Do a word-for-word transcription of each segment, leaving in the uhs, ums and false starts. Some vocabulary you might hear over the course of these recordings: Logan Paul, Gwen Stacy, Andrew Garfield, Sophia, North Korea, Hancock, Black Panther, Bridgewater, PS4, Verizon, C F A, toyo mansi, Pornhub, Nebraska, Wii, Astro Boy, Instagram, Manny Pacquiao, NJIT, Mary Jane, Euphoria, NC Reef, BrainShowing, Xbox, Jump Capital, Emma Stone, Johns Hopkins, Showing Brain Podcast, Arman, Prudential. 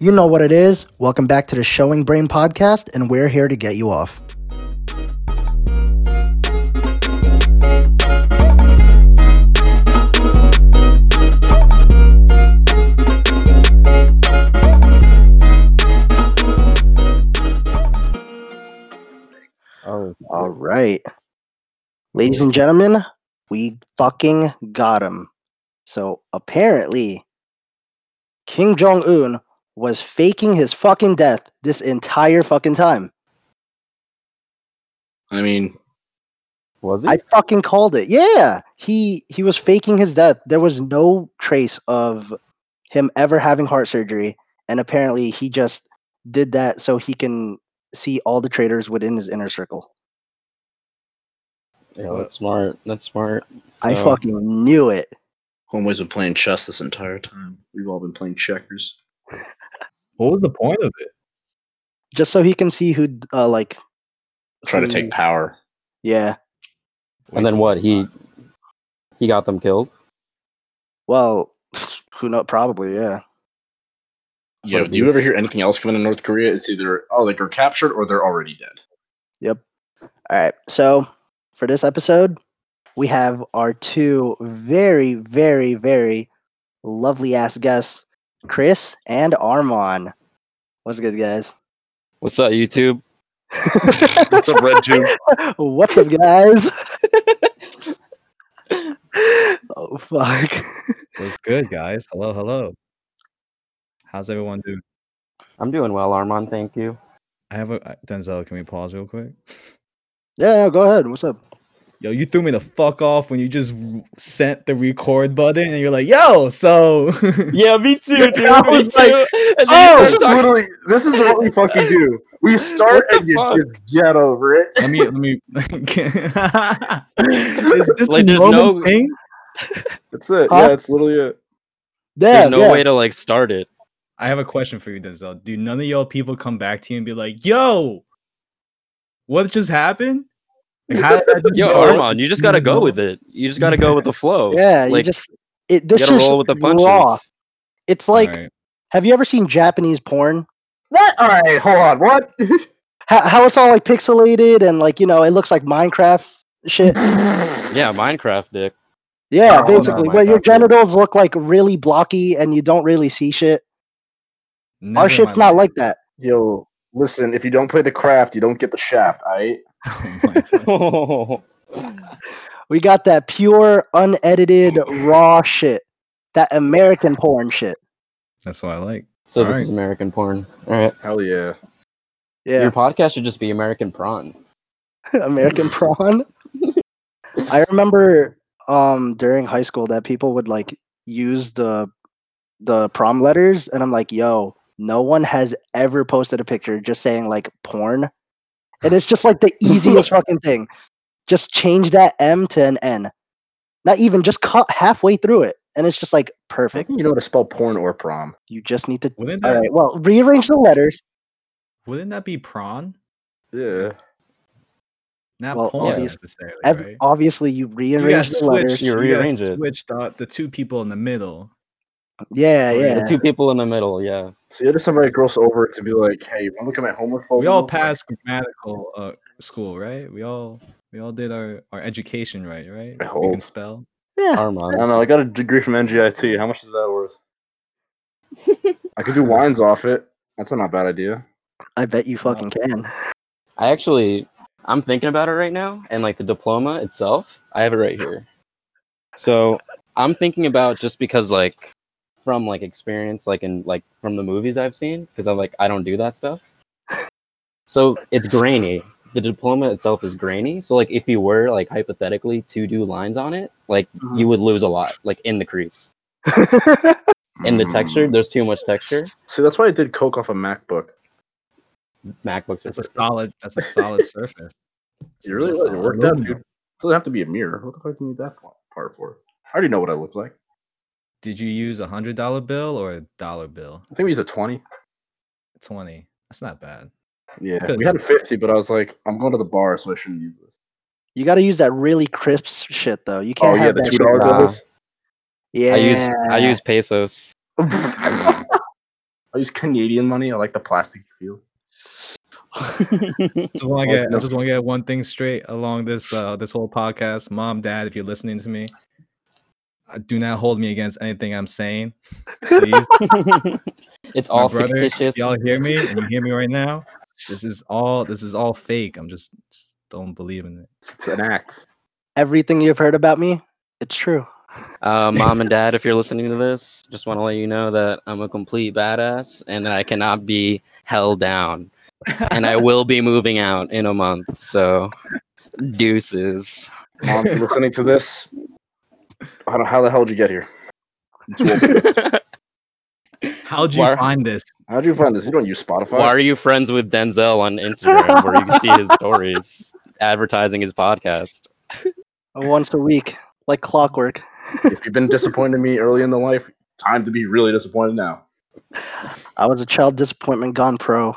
You know what it is. Welcome back to the Showing Brain Podcast, and we're here to get you off. Oh, all right. Ladies and gentlemen, we fucking got him. So apparently, Kim Jong-un was faking his fucking death this entire fucking time. I mean, was it? I fucking called it. Yeah, he he was faking his death. There was no trace of him ever having heart surgery, and apparently he just did that so he can see all the traitors within his inner circle. Yeah, that's smart. That's smart. So, I fucking knew it. Homeboy's been playing chess this entire time. We've all been playing checkers. What was the point of it? Just so he can see who, uh, like, try to take power. Yeah. And then what? He he got them killed. Well, who knows? Probably, yeah. Yeah. Do you ever hear anything else coming in North Korea? It's either oh, like they're captured or they're already dead. Yep. All right. So for this episode, we have our two very, very, very lovely ass guests. Chris and Armon. What's good, guys? What's up, YouTube? What's up, RedTube? What's up, guys? Oh, fuck. What's good, guys? Hello, hello. How's everyone doing? I'm doing well, Armon. Thank you. I have a... Denzel, can we pause real quick? Yeah, yeah, go ahead. What's up? Yo, you threw me the fuck off when you just sent the record button, and you're like, "Yo, so." Yeah, me too, dude. I was me like, "Oh, this is talking- literally this is what we fucking do. We start and you fuck? just get over it." Let me, let me. Is this like, there's no thing. That's it. Huh? Yeah, that's literally it. There's yeah, no yeah. way to like start it. I have a question for you, Denzel. Do none of y'all people come back to you and be like, "Yo, what just happened?" Like, how did I just Yo, Armon, you just gotta go with it. You just gotta go with the flow. Yeah, like, you just it, this you gotta roll with the punches. Raw. It's like, right. Have you ever seen Japanese porn? What? All right, hold on. What? how, how it's all like pixelated and like you know it looks like Minecraft shit. Yeah, Minecraft dick. Yeah, oh, basically, where Minecraft your genitals dick. Look like really blocky and you don't really see shit. Never Our shit's not life. Like that. Yo, listen. If you don't play the craft, you don't get the shaft. All right. Oh we got that pure, unedited, raw shit. That American porn shit. That's what I like. So All this right. is American porn. All right. Hell yeah. Yeah. Your podcast should just be American Prawn. American Prawn? I remember um, during high school that people would like use the the prom letters, and I'm like, yo, no one has ever posted a picture just saying like porn. And it's just like the easiest fucking thing. Just change that M to an N. Not even, just cut halfway through it. And it's just like, perfect. You know how to spell porn or prom. You just need to... Wouldn't that all right, be... well, rearrange the letters. Wouldn't that be prawn? Yeah. Not well, porn, obviously, necessarily, ev- right? Obviously, you rearrange you the switch, letters. You rearrange you it. Switch the, the two people in the middle. Yeah, yeah. The two people in the middle, yeah. So you had somebody gross over to be like, "Hey, want to look at my homework?" We all passed grammatical uh, school, right? We all we all did our, our education right, right? I hope. We can spell. Yeah. Armon. I don't know. I got a degree from N J I T. How much is that worth? I could do wines off it. That's not a bad idea. I bet you fucking can. I actually, I'm thinking about it right now, and like the diploma itself, I have it right here. So I'm thinking about just because like. From like experience, like in like from the movies I've seen, because I'm like I don't do that stuff. So it's grainy. The diploma itself is grainy. So like if you were like hypothetically to do lines on it, like mm. you would lose a lot, like in the crease, in the texture. There's too much texture. See, that's why I did coke off a MacBook. MacBooks. That's a solid. That's a solid surface. You really let it work out, dude. It doesn't have to be a mirror. What the fuck do you need that part for? I already know what I look like. Did you use a hundred dollar bill or a dollar bill? I think we used a twenty. Twenty. That's not bad. Yeah, we had a fifty, but I was like, I'm going to the bar, so I shouldn't use this. You got to use that really crisp shit, though. You can't. Oh have yeah, the two dollar bills. Yeah. I use I use pesos. I I use Canadian money. I like the plastic feel. I, just want to get, I just want to get one thing straight along this uh, this whole podcast. Mom, Dad, if you're listening to me, do not hold me against anything I'm saying. Please. It's all brother, fictitious. Y'all hear me? And you hear me right now? This is all. This is all fake. I'm just, just don't believe in it. It's an act. Everything you've heard about me, it's true. Uh, Mom and Dad, if you're listening to this, just want to let you know that I'm a complete badass and that I cannot be held down. And I will be moving out in a month. So, deuces. Mom, if you're listening to this, I don't know how the hell did you get here? How'd you Why, find this? How'd you find this? You don't use Spotify. Why are you friends with Denzel on Instagram where you can see his stories advertising his podcast? Once a week, like clockwork. If you've been disappointing me early in the life, time to be really disappointed now. I was a child disappointment gone pro.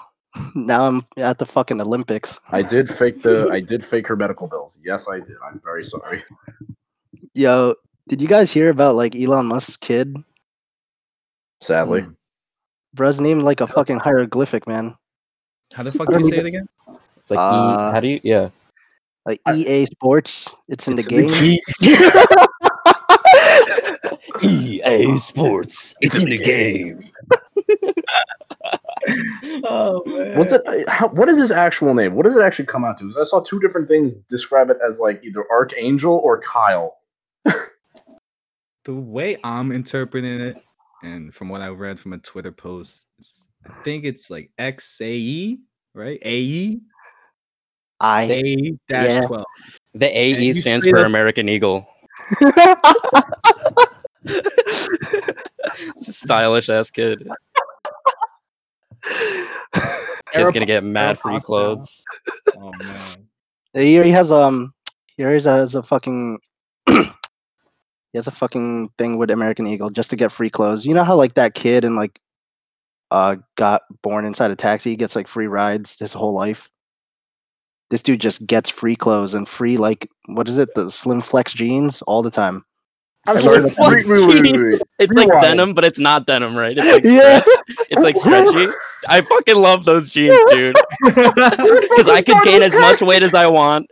Now I'm at the fucking Olympics. I did fake the I did fake her medical bills. Yes, I did. I'm very sorry. Yo, did you guys hear about like Elon Musk's kid? Sadly. Mm. Bruh's named like a fucking hieroglyphic, man. How the fuck do you say it again? It's like uh, E how do you yeah. Like E A Sports. It's in it's the in game. The E A Sports. It's, it's in the game. game. Oh, man. What's it? How, what is his actual name? What does it actually come out to? Because I saw two different things describe it as like either Archangel or Kyle. The way I'm interpreting it, and from what I read from a Twitter post, it's, I think it's like X A E, right? A E? I A E twelve. Yeah. The A E and stands for that- American Eagle. Stylish ass kid. He's gonna get mad free clothes. Oh man! He already has um, he already has a fucking, he has a fucking thing with American Eagle just to get free clothes. You know how like that kid and like, uh, got born inside a taxi gets like free rides his whole life. This dude just gets free clothes and free like what is it? The Slim Flex jeans all the time. Slim Flex jeans. It's like denim, but it's not denim, right? It's like yeah. stretch. It's like stretchy. I fucking love those jeans, dude. Because I could gain as much weight as I want,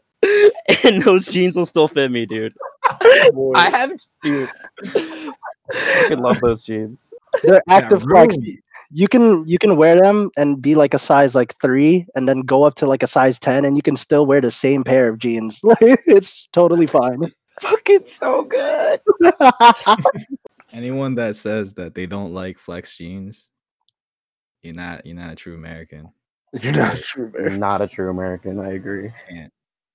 and those jeans will still fit me, dude. Oh, I have, dude. I could love those jeans. They're active flex. You can you can wear them and be like a size like three, and then go up to like a size ten, and you can still wear the same pair of jeans. It's totally fine. Fucking so good. Anyone that says that they don't like flex jeans, you're not you're not a true American. You're not a true American. Not a true American. I agree. Can't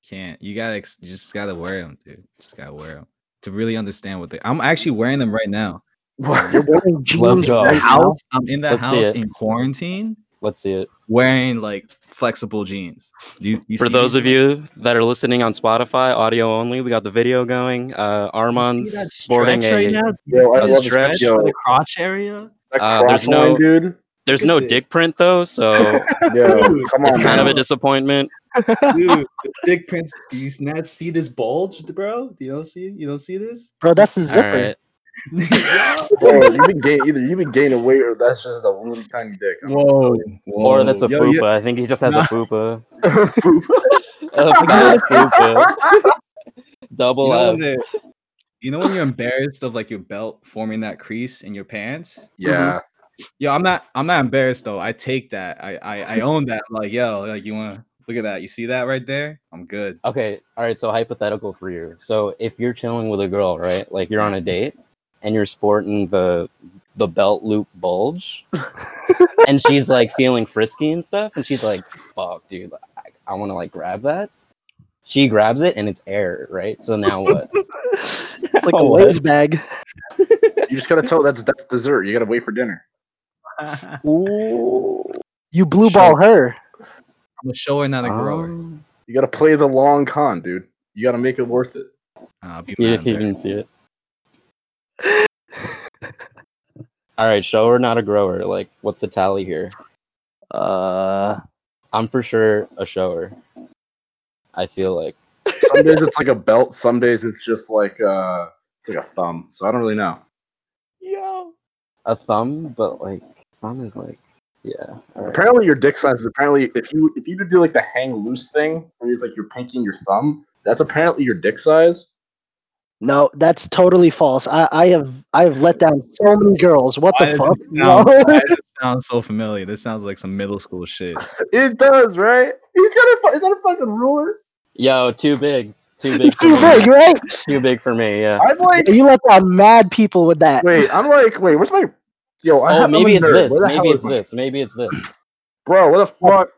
can't you gotta you just gotta wear them, dude. Just gotta wear them to really understand what they. I'm actually wearing them right now. What? You're wearing jeans in the house. I'm in the house in quarantine. Let's see it. Wearing like flexible jeans. You, you For those of you that are listening on Spotify, audio only, we got the video going. Uh, Armand's sporting a, right now? Yo, a stretch for the crotch area. Uh, there's no, dude. There's no dick print though, so yo, come on, it's kind man. of a disappointment. Dude, the dick prints. Do you not see this bulge, bro? Do you don't see? You don't see this, bro? That's the zipper. Bro, you've been gain- either you've been gaining weight or that's just a little tiny dick. Whoa. Whoa. Or that's a Yo, fupa. Yeah. I think he just has nah. a fupa. fupa? A bad fupa. Double up. You, you know when you're embarrassed of like your belt forming that crease in your pants? Yeah. Mm-hmm. Yo, I'm not I'm not embarrassed though. I take that. I I, I own that. I'm like, yo, like you wanna look at that. You see that right there? I'm good. Okay. All right. So hypothetical for you. So if you're chilling with a girl, right? Like you're on a date. And you're sporting the the belt loop bulge, and she's like feeling frisky and stuff, and she's like, "Fuck, dude, I, I want to like grab that." She grabs it, and it's air, right? So now what? It's like oh, a waste bag. You just gotta tell that's that's dessert. You gotta wait for dinner. Ooh, you blue ball her. I'm gonna show her, not a um, grower. You gotta play the long con, dude. You gotta make it worth it. Uh, be yeah, he didn't see it. All right, shower, not a grower. Like, what's the tally here? Uh, I'm for sure a shower. I feel like some days it's like a belt, some days it's just like uh, it's like a thumb. So I don't really know. Yo, a thumb, but like thumb is like, yeah. Right. Apparently, your dick size is apparently if you if you do like the hang loose thing where it's like you're pinking your thumb. That's apparently your dick size. No, that's totally false. I, I have I have let down so many girls. What why the fuck? This sound, no? Why does it sound so familiar? This sounds like some middle school shit. It does, right? He's got a, is that a fucking ruler? Yo, too big. Too big. Too big, right? Too big for me, yeah. I'm like, you let down mad people with that. Wait, I'm like, wait, where's my... Yo, I oh, have maybe it's this. Maybe it's this. My... maybe it's this. Maybe it's this. Bro, what the fuck?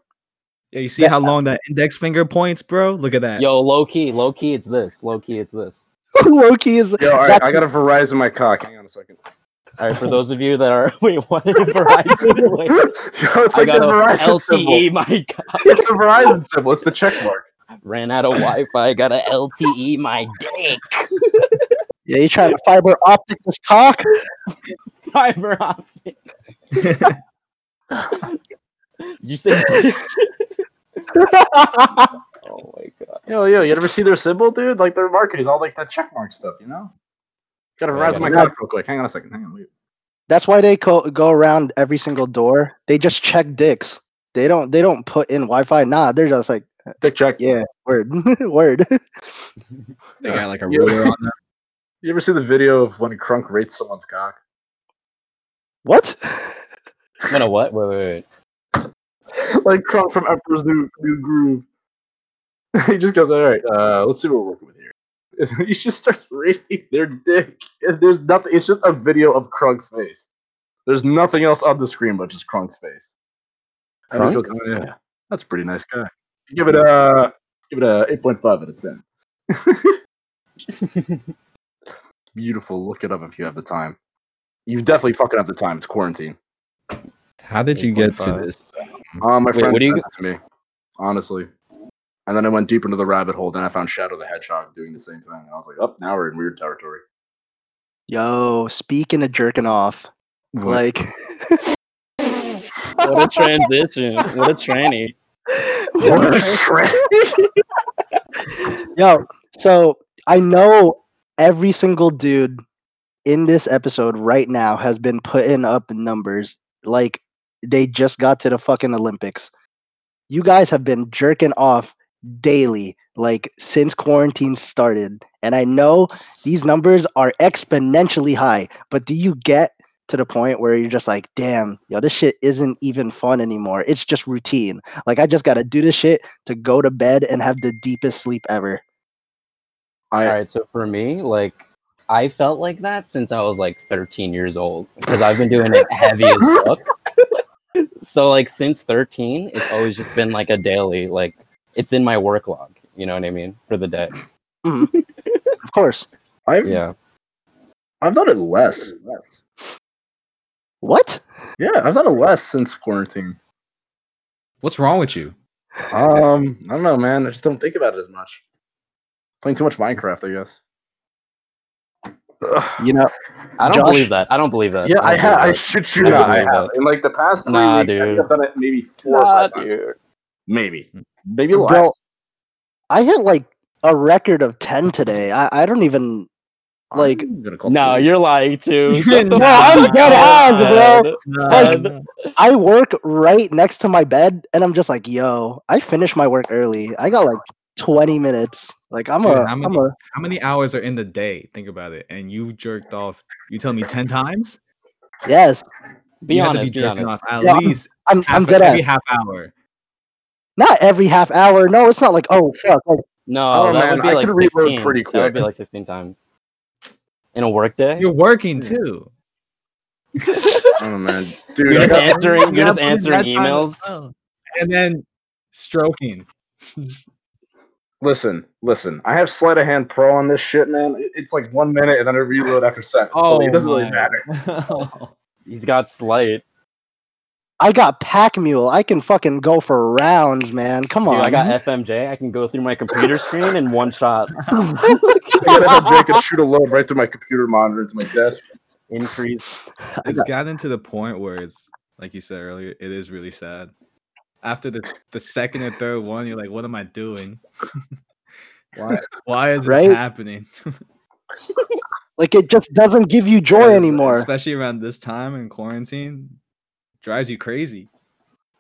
Yeah, you see yeah. how long that index finger points, bro? Look at that. Yo, low key, low key, it's this. Low key, it's this. Low key is. Yo, all right, I got a Verizon in my cock. Hang on a second. All right, for those of you that are wait, what is Verizon? Wait, yo, it's like the Verizon L T E, my God. It's the Verizon symbol. It's the check mark. Ran out of Wi-Fi. Got a L T E, my dick. Yeah, you trying to fiber optic this cock? Fiber optic. You say. Oh my God! Yo, yo, you ever see their symbol, dude? Like their marketing is all like that checkmark stuff, you know? Gotta yeah, rise my cock real quick. Hang on a second. Hang on, wait. That's why they co- go around every single door. They just check dicks. They don't. They don't put in Wi-Fi. Nah, they're just like dick check. Yeah, word, word. They got like a ruler on them. You ever see the video of when Crunk rates someone's cock? What? When a what? Wait, wait, wait. Like Crunk from Emperor's New New Groove. He just goes, all right, uh, let's see what we're working with here. And he just starts rating their dick. And there's nothing. It's just a video of Crunk's face. There's nothing else on the screen but just Crunk's face. Crunk? I just feel, oh, yeah, that's a pretty nice guy. Give it a give it a eight point five out of ten. Beautiful. Look it up if you have the time. You definitely fucking have the time. It's quarantine. How did you get to this? Um, my Wait, friend sent it to me, honestly. And then I went deep into the rabbit hole. Then I found Shadow the Hedgehog doing the same thing. And I was like, oh, now we're in weird territory. Yo, speaking of jerking off. What? Like. What a transition. What a tranny. What a tranny. Yo, so I know every single dude in this episode right now has been putting up numbers like they just got to the fucking Olympics. You guys have been jerking off daily, like since quarantine started. And I know these numbers are exponentially high, but do you get to the point where you're just like, damn, yo, this shit isn't even fun anymore. It's just routine. Like I just got to do this shit to go to bed and have the deepest sleep ever. All right. So for me, like, I felt like that since I was like thirteen years old because I've been doing it heavy as fuck. So like since thirteen, it's always just been like a daily, like it's in my work log. You know what I mean? For the day. Mm-hmm. Of course. I've, yeah. I've done it less. What? Yeah, I've done it less since quarantine. What's wrong with you? Um, I don't know, man. I just don't think about it as much. Playing too much Minecraft, I guess. You know, I don't Josh, believe that. I don't believe that. Yeah, I, I have. I should shoot not. I have. In like the past three nah, weeks, dude. I've done it maybe four nah, or five dude. times. Maybe. Maybe less. Bro, I hit like a record of ten today. I, I don't even like. No, nah, you're lying too. No, I'm dead ass, bro. Nah, nah. Like, I work right next to my bed, and I'm just like, yo, I finished my work early. I got like twenty minutes. Like I'm, dude, a, how many, I'm a how many hours are in the day? Think about it. And you jerked off. You tell me ten times? Yes. Be you honest. Be, be honest. Off at yeah, least I'm, I'm, I'm dead every half hour. Not every half hour. No, it's not like oh fuck. Like, no, oh, that, man, would like that would be like sixteen. Pretty quick. That would be like sixteen times in a work day. You're working too. Oh man, dude. You're just answering. You're just answering emails, oh. and then stroking. Listen, listen. I have sleight of hand pro on this shit, man. It's like one minute and then I reload after seven. Oh, so it doesn't my. really matter. He's got sleight. I got pack mule. I can fucking go for rounds, man. Come on. Dude, I got F M J. I can go through my computer screen in one shot. I got F M J. I can shoot a load right through my computer monitor to my desk. Increase. It's got- gotten to the point where it's like you said earlier. It is really sad. After the, the second or third one, you're like, what am I doing? why why is right? this happening? Like, it just doesn't give you joy yeah, anymore. Especially around this time in quarantine. drives you crazy.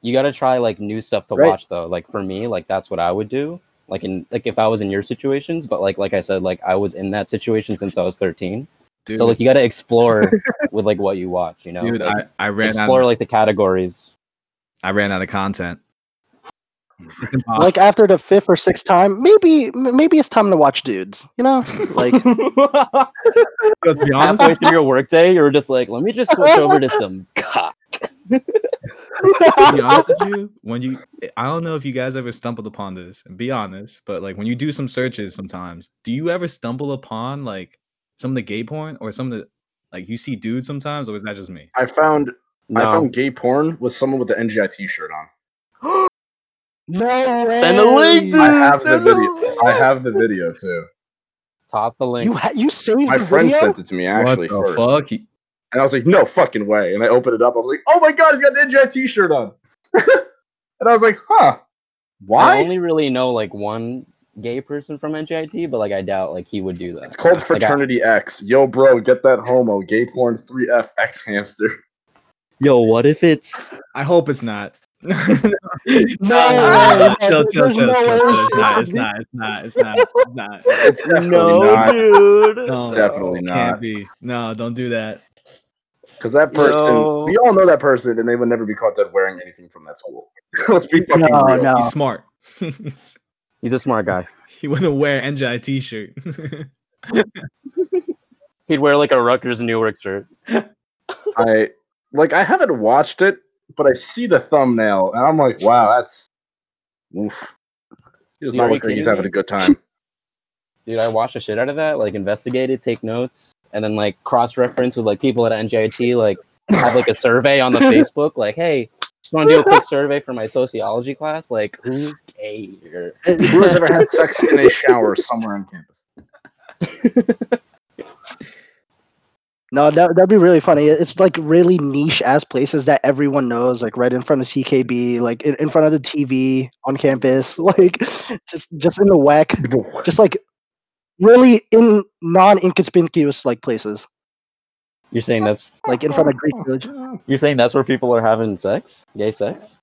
You got to try like new stuff to right. watch though. Like for me, like that's what I would do. Like in like if I was in your situations, but like like I said, like I was in that situation since I was thirteen. Dude. So like you got to explore with like what you watch, you know. Dude, like, I, I ran explore out of, like the categories. I ran out of content. Like after the fifth or sixth time, maybe maybe it's time to watch dudes. You know, like let's be honest. Halfway through your workday, you were just like, let me just switch over to some cock. To be honest with you, when you, I don't know if you guys ever stumbled upon this. And be honest, but like when you do some searches, sometimes do you ever stumble upon like some of the gay porn or some of the like you see dudes sometimes, or is that just me? I found no. I found gay porn with someone with the N J I T shirt on. No way. Send the link, dude. I have Send the video. The I have the video too. Top the link. You ha- you saved my the friend video? Sent it to me actually what the first. Fuck? He- and I was like, no fucking way. And I opened it up. I was like, oh my god, he's got the N J I T shirt on. And I was like, huh? Why? I only really know like one gay person from N J I T, but like I doubt like he would do that. It's called Fraternity like I- X. Yo, bro, get that homo. Gay porn three F X hamster. Yo, what if it's? I hope it's not. no, no, chill, chill, chill, chill. It's not, it's not, it's not, it's not, it's not. It's definitely no, not. Dude. No, it's definitely no, not. Can't be. No, don't do that. Because that person, no. we all know that person, and they would never be caught dead wearing anything from that school. Let's be fucking no, real. No. He's smart. He's a smart guy. He wouldn't wear an N J I T shirt. He'd wear like a Rutgers Newark shirt. I like. I haven't watched it. But I see the thumbnail, and I'm like, wow, that's... Oof. He does not look like he's having a good time. Dude, I watched the shit out of that, like, investigate it, take notes, and then, like, cross-reference with, like, people at N J I T, like, have, like, a survey on the Facebook, like, hey, just want to do a quick survey for my sociology class, like, who's gay here? Who's ever had sex in a shower somewhere on campus? No, that that'd be really funny. It's like really niche ass places that everyone knows, like right in front of C K B, like in, in front of the T V on campus, like just just in the W E C, just like really in non-inconspicuous like places. You're saying that's like in front of Greek village. You're saying that's where people are having sex, gay sex.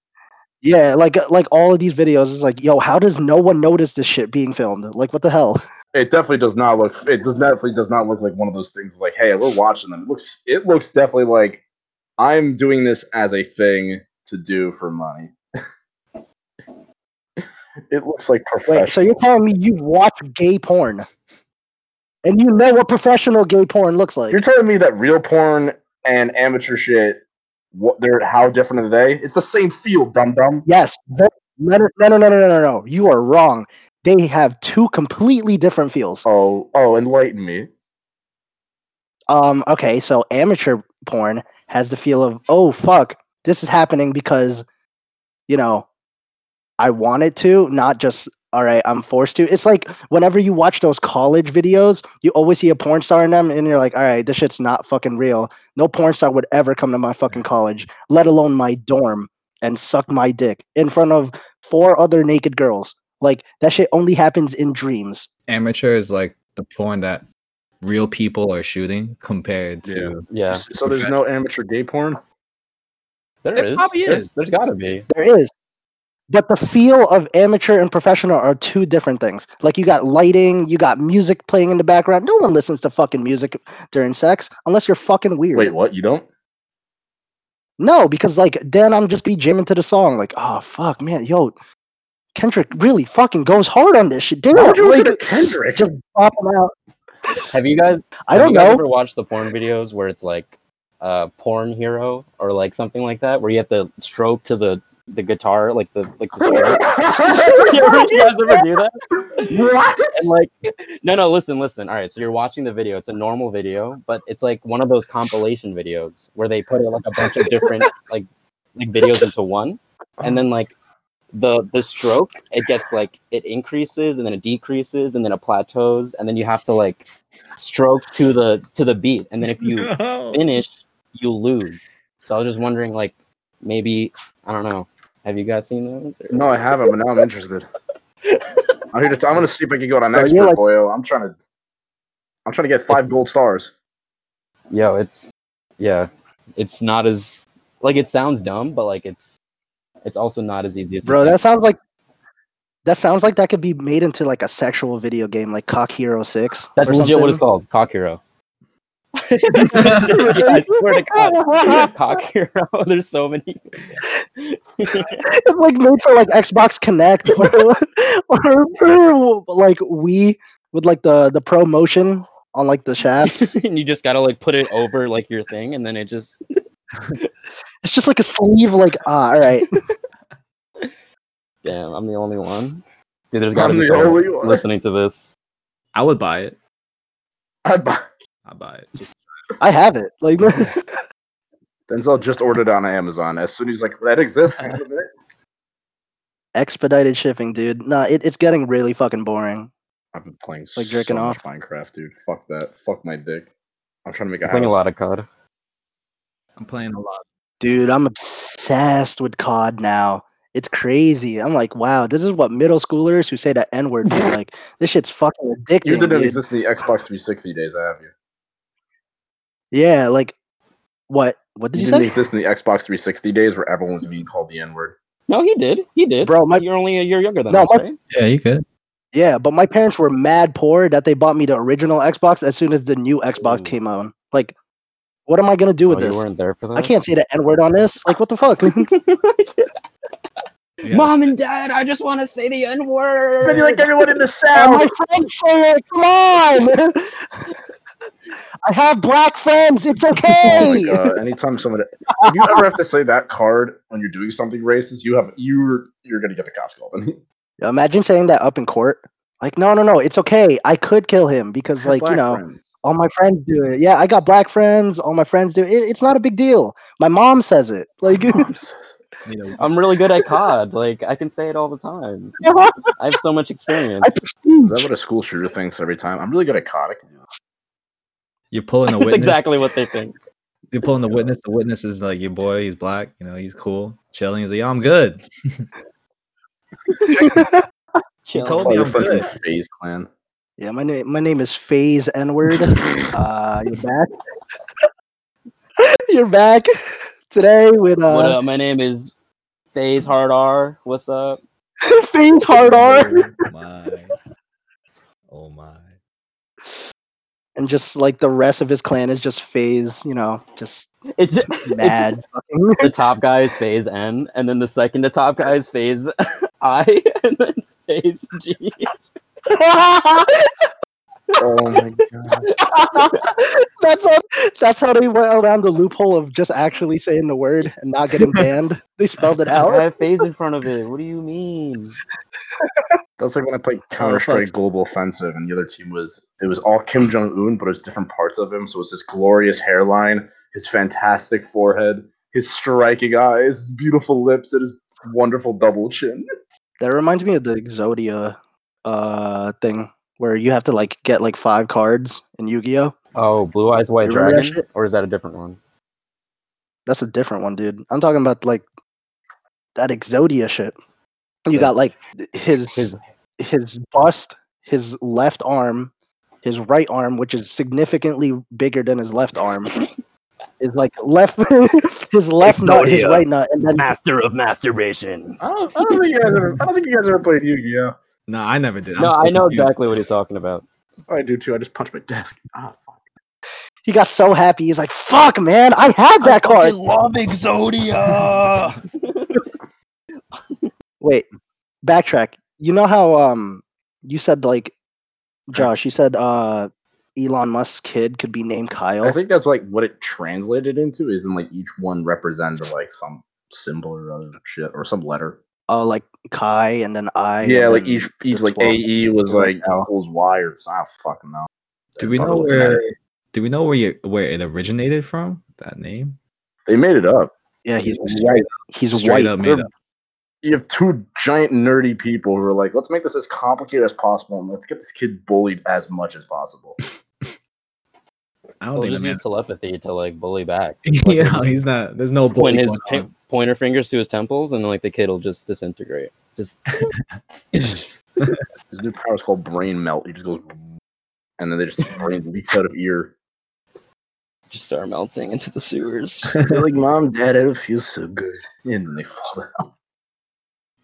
Yeah, like like all of these videos is like, yo, how does no one notice this shit being filmed? Like, what the hell? It definitely does not look. It does definitely does not look like one of those things. Like, hey, we're watching them. It looks. It looks definitely like I'm doing this as a thing to do for money. It looks like professional. Wait, so you're telling me you watch gay porn, and you know what professional gay porn looks like? You're telling me that real porn and amateur shit. What they're how different are they? It's the same field, dum dum. Yes. No, no, no, no, no, no, no. You are wrong. They have two completely different fields. Oh, oh, enlighten me. Um. Okay. So amateur porn has the feel of, oh fuck, this is happening because, you know, I wanted to, not just all right, I'm forced to. It's like whenever you watch those college videos, you always see a porn star in them, and you're like, all right, this shit's not fucking real. No porn star would ever come to my fucking college, let alone my dorm, and suck my dick in front of four other naked girls. Like, that shit only happens in dreams. Amateur is like the porn that real people are shooting compared to... Yeah. yeah. So there's no amateur gay porn? There, there is. Probably is. There's, there's gotta be. There is. But the feel of amateur and professional are two different things. Like, you got lighting, you got music playing in the background. No one listens to fucking music during sex unless you're fucking weird. Wait, what? You don't? No, because, like, then I'm just be jamming to the song. Like, oh, fuck, man, yo, Kendrick really fucking goes hard on this shit. Damn, why would you listen to Kendrick? Just bopping out. Have you guys, I don't know. Have you guys ever watched the porn videos where it's, like, uh, Porn Hero or, like, something like that, where you have to stroke to the... the guitar, like the like the stroke. You, ever, you guys ever do that? What? And like, no, no. Listen, listen. All right, so you're watching the video. It's a normal video, but it's like one of those compilation videos where they put like a bunch of different like like videos into one, and then like the the stroke, it gets like it increases and then it decreases and then it plateaus, and then you have to like stroke to the to the beat, and then if you no. finish, you lose. So I was just wondering, like maybe I don't know. Have you guys seen those? Or? No, I haven't, but now I'm interested. I'm here to. T- I'm gonna see if I can go to an expert, like, boyo. I'm trying to. I'm trying to get five gold stars. Yo, it's yeah, it's not as Like, it sounds dumb, but like it's it's also not as easy as bro. That sounds like that sounds like that could be made into like a sexual video game, like Cock Hero six. That's legit something. What it's called, Cock Hero. Yeah, I swear to God, Cock Hero. There's so many. It's like made for like Xbox Connect or, or, or like Wii with like the the Pro Motion on like the shaft, and you just gotta like put it over like your thing, and then it just. It's just like a sleeve, like, ah, all right. Damn, I'm the only one. Dude, there's gotta I'm be someone listening to this. I would buy it. I'd buy it. I'd buy it. Just... I have it. Like, Denzel just ordered on Amazon. As soon as he's like, that exists. Expedited shipping, dude. Nah, it, it's getting really fucking boring. I've been playing like, so jerking much off. Minecraft, dude. Fuck that. Fuck my dick. I'm trying to make a I'm house. Playing a lot of C O D. I'm playing a lot. Dude, I'm obsessed with C O D now. It's crazy. I'm like, wow, this is what middle schoolers who say the N-word do. Like, this shit's fucking addicting. You didn't exist in the Xbox three sixty days, I have you. Yeah, like, what? What did you, you say? You didn't exist in the Xbox three sixty days where everyone was being called the N-word. No, he did. He did. Bro, my, you're only a year younger than no, us, my, right? Yeah, you could. Yeah, but my parents were mad poor that they bought me the original Xbox as soon as the new Xbox Ooh. Came out. Like, what am I gonna do with oh, this? You weren't there for that? I can't say the N-word on this. Like, what the fuck? Yeah. Mom and Dad, I just want to say the N-word. Maybe like everyone in the South. My friends say it. Come on. I have black friends. It's okay. Oh my God. Anytime someone, if you ever have to say that card when you're doing something racist, you have you're you're gonna get the cops called. Yeah, imagine saying that up in court. Like, no, no, no. It's okay. I could kill him because, like, you know. Friends. All my friends do it. Yeah, I got black friends. All my friends do it. It's not a big deal. My mom says it. Like, I'm really good at C O D. Like, I can say it all the time. I have so much experience. Is that what a school shooter thinks every time? I'm really good at C O D. I can do it. You're pulling a witness. That's exactly what they think. You're pulling the witness. The witness is like your boy. He's black. You know, he's cool. Chilling. He's like, yo, I'm good. He told me I'm good. FaZe Clan. Yeah, my name my name is FaZe N-word. uh, you're back. You're back today with uh. What up? My name is FaZe Hard R. What's up? FaZe Hard R. Oh my. Oh my. And just like the rest of his clan is just FaZe, you know, just it's just, mad. It's, the top guy is FaZe N, and then the second to top guy is FaZe I, and then FaZe G. Oh my God! That's how that's how they went around the loophole of just actually saying the word and not getting banned. They spelled it out. I have FaZe in front of it. What do you mean? That's like when I played Counter Strike Global Offensive, and the other team was it was all Kim Jong Un, but it was different parts of him. So it was this glorious hairline, his fantastic forehead, his striking eyes, beautiful lips, and his wonderful double chin. That reminds me of the Exodia. Uh, thing where you have to like get like five cards in Yu-Gi-Oh. Oh, Blue Eyes White Remember Dragon, or is that a different one? That's a different one, dude. I'm talking about like that Exodia shit. You yeah. got like his, his his bust, his left arm, his right arm, which is significantly bigger than his left arm. Is like left his left Exodia. Nut, his right nut, and then master of masturbation. I don't, I don't think you guys ever. I don't think you guys ever played Yu-Gi-Oh. No, I never did. No, I know exactly what he's talking about. I do too. I just punched my desk. Ah, fuck. He got so happy. He's like, "Fuck, man! I had that card." I love Exodia. Wait, backtrack. You know how um you said like, Josh, you said uh Elon Musk's kid could be named Kyle. I think that's like what it translated into. Is in like each one represents like some symbol or other shit or some letter. Oh, like Kai and then I. Yeah, like each each like twelve. A E was like equals Y or I don't fucking know. Do we know where? Do we know where you, where it originated from? That name? They made it up. Yeah, he's white. He's straight white. Up made up. You have two giant nerdy people who are like, let's make this as complicated as possible, and let's get this kid bullied as much as possible. I don't well, think just use telepathy to like bully back. Like, yeah, just, he's not. There's no point. Point his p- pointer fingers to his temples, and like the kid will just disintegrate. Just his new power is called brain melt. He just goes, and then they just brain leaks out of ear. just start melting into the sewers. Like, mom, dad, I don't feel so good. And they fall down.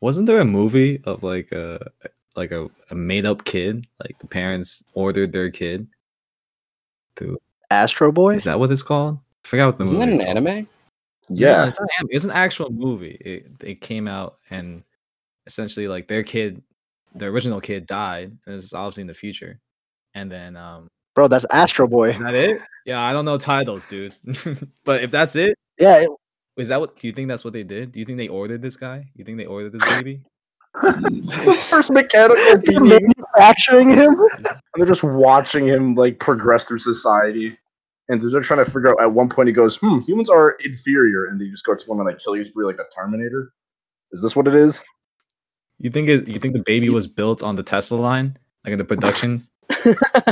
Wasn't there a movie of like a like a, a made up kid? Like the parents ordered their kid to Astro Boy? Is that what it's called? I forgot what the Isn't movie is. Isn't that an called. Anime? Yeah. yeah it's, an anime. It's an actual movie. It it came out and essentially like their kid, their original kid died, and this is obviously in the future. And then um Bro, that's Astro Boy. Is that it? Yeah, I don't know titles, dude. But if that's it, yeah. It, is that what? Do you think that's what they did? Do you think they ordered this guy? You think they ordered this baby? First mechanical being manufacturing him. They're just watching him like progress through society, and they're trying to figure out. At one point, he goes, "Hmm, humans are inferior," and they just go to one and like kill you, like the Terminator. Is this what it is? You think it? You think the baby was built on the Tesla line, like in the production? Together.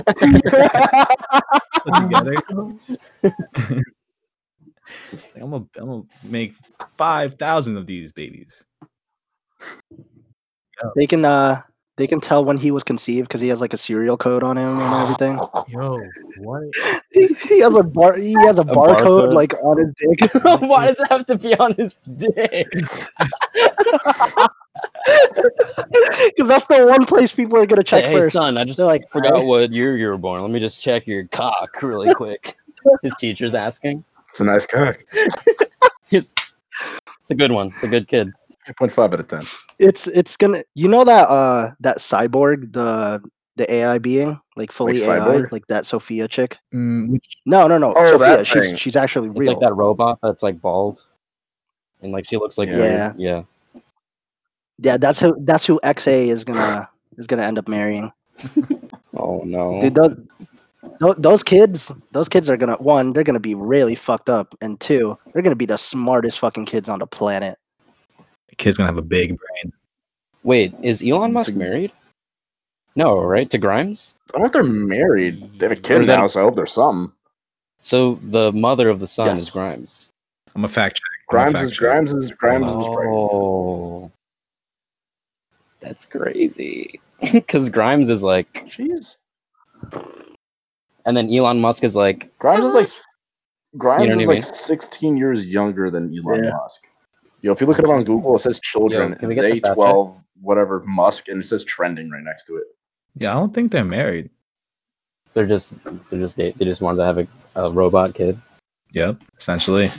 It's like, I'm gonna, I'm gonna make five thousand of these babies. Yo. They can, uh, they can tell when he was conceived because he has like a serial code on him and everything. Yo, what? He, he has a bar, he has a, a barcode bar like on his dick. Why does it have to be on his dick? Because that's the one place people are gonna check hey, first. Hey, son, I just like, forgot hey. what year you were born. Let me just check your cock really quick. His teacher's asking. It's a nice cock. It's, it's a good one. It's a good kid. eight point five out of ten. It's it's gonna. You know that uh that cyborg, the the A I being like fully like A I, like that Sophia chick. Mm. No, no, no. Oh, Sophia. She's she's actually real. It's like that robot that's like bald, and like she looks like yeah, weird. yeah, yeah. That's who that's who X A is gonna is gonna end up marrying. Oh no, dude. Those, Those kids, those kids are gonna one, they're gonna be really fucked up, and two, they're gonna be the smartest fucking kids on the planet. The kid's gonna have a big brain. Wait, is Elon Musk married? No, right? To Grimes? I don't know if they're married. They have a kid now, so I hope there's something. So the mother of the son yes. is Grimes. I'm a fact check. Grimes fact is check. Grimes is Grimes oh. is pregnant. That's crazy. Because Grimes is like, jeez. And then Elon Musk is like Grimes is like Grimes you know is like mean? sixteen years younger than Elon yeah. Musk. Yo, if you look it up on Google, it says children. Yo, it's A twelve whatever Musk, and it says trending right next to it. Yeah, I don't think they're married. They're just they're just they just wanted to have a, a robot kid. Yep, essentially.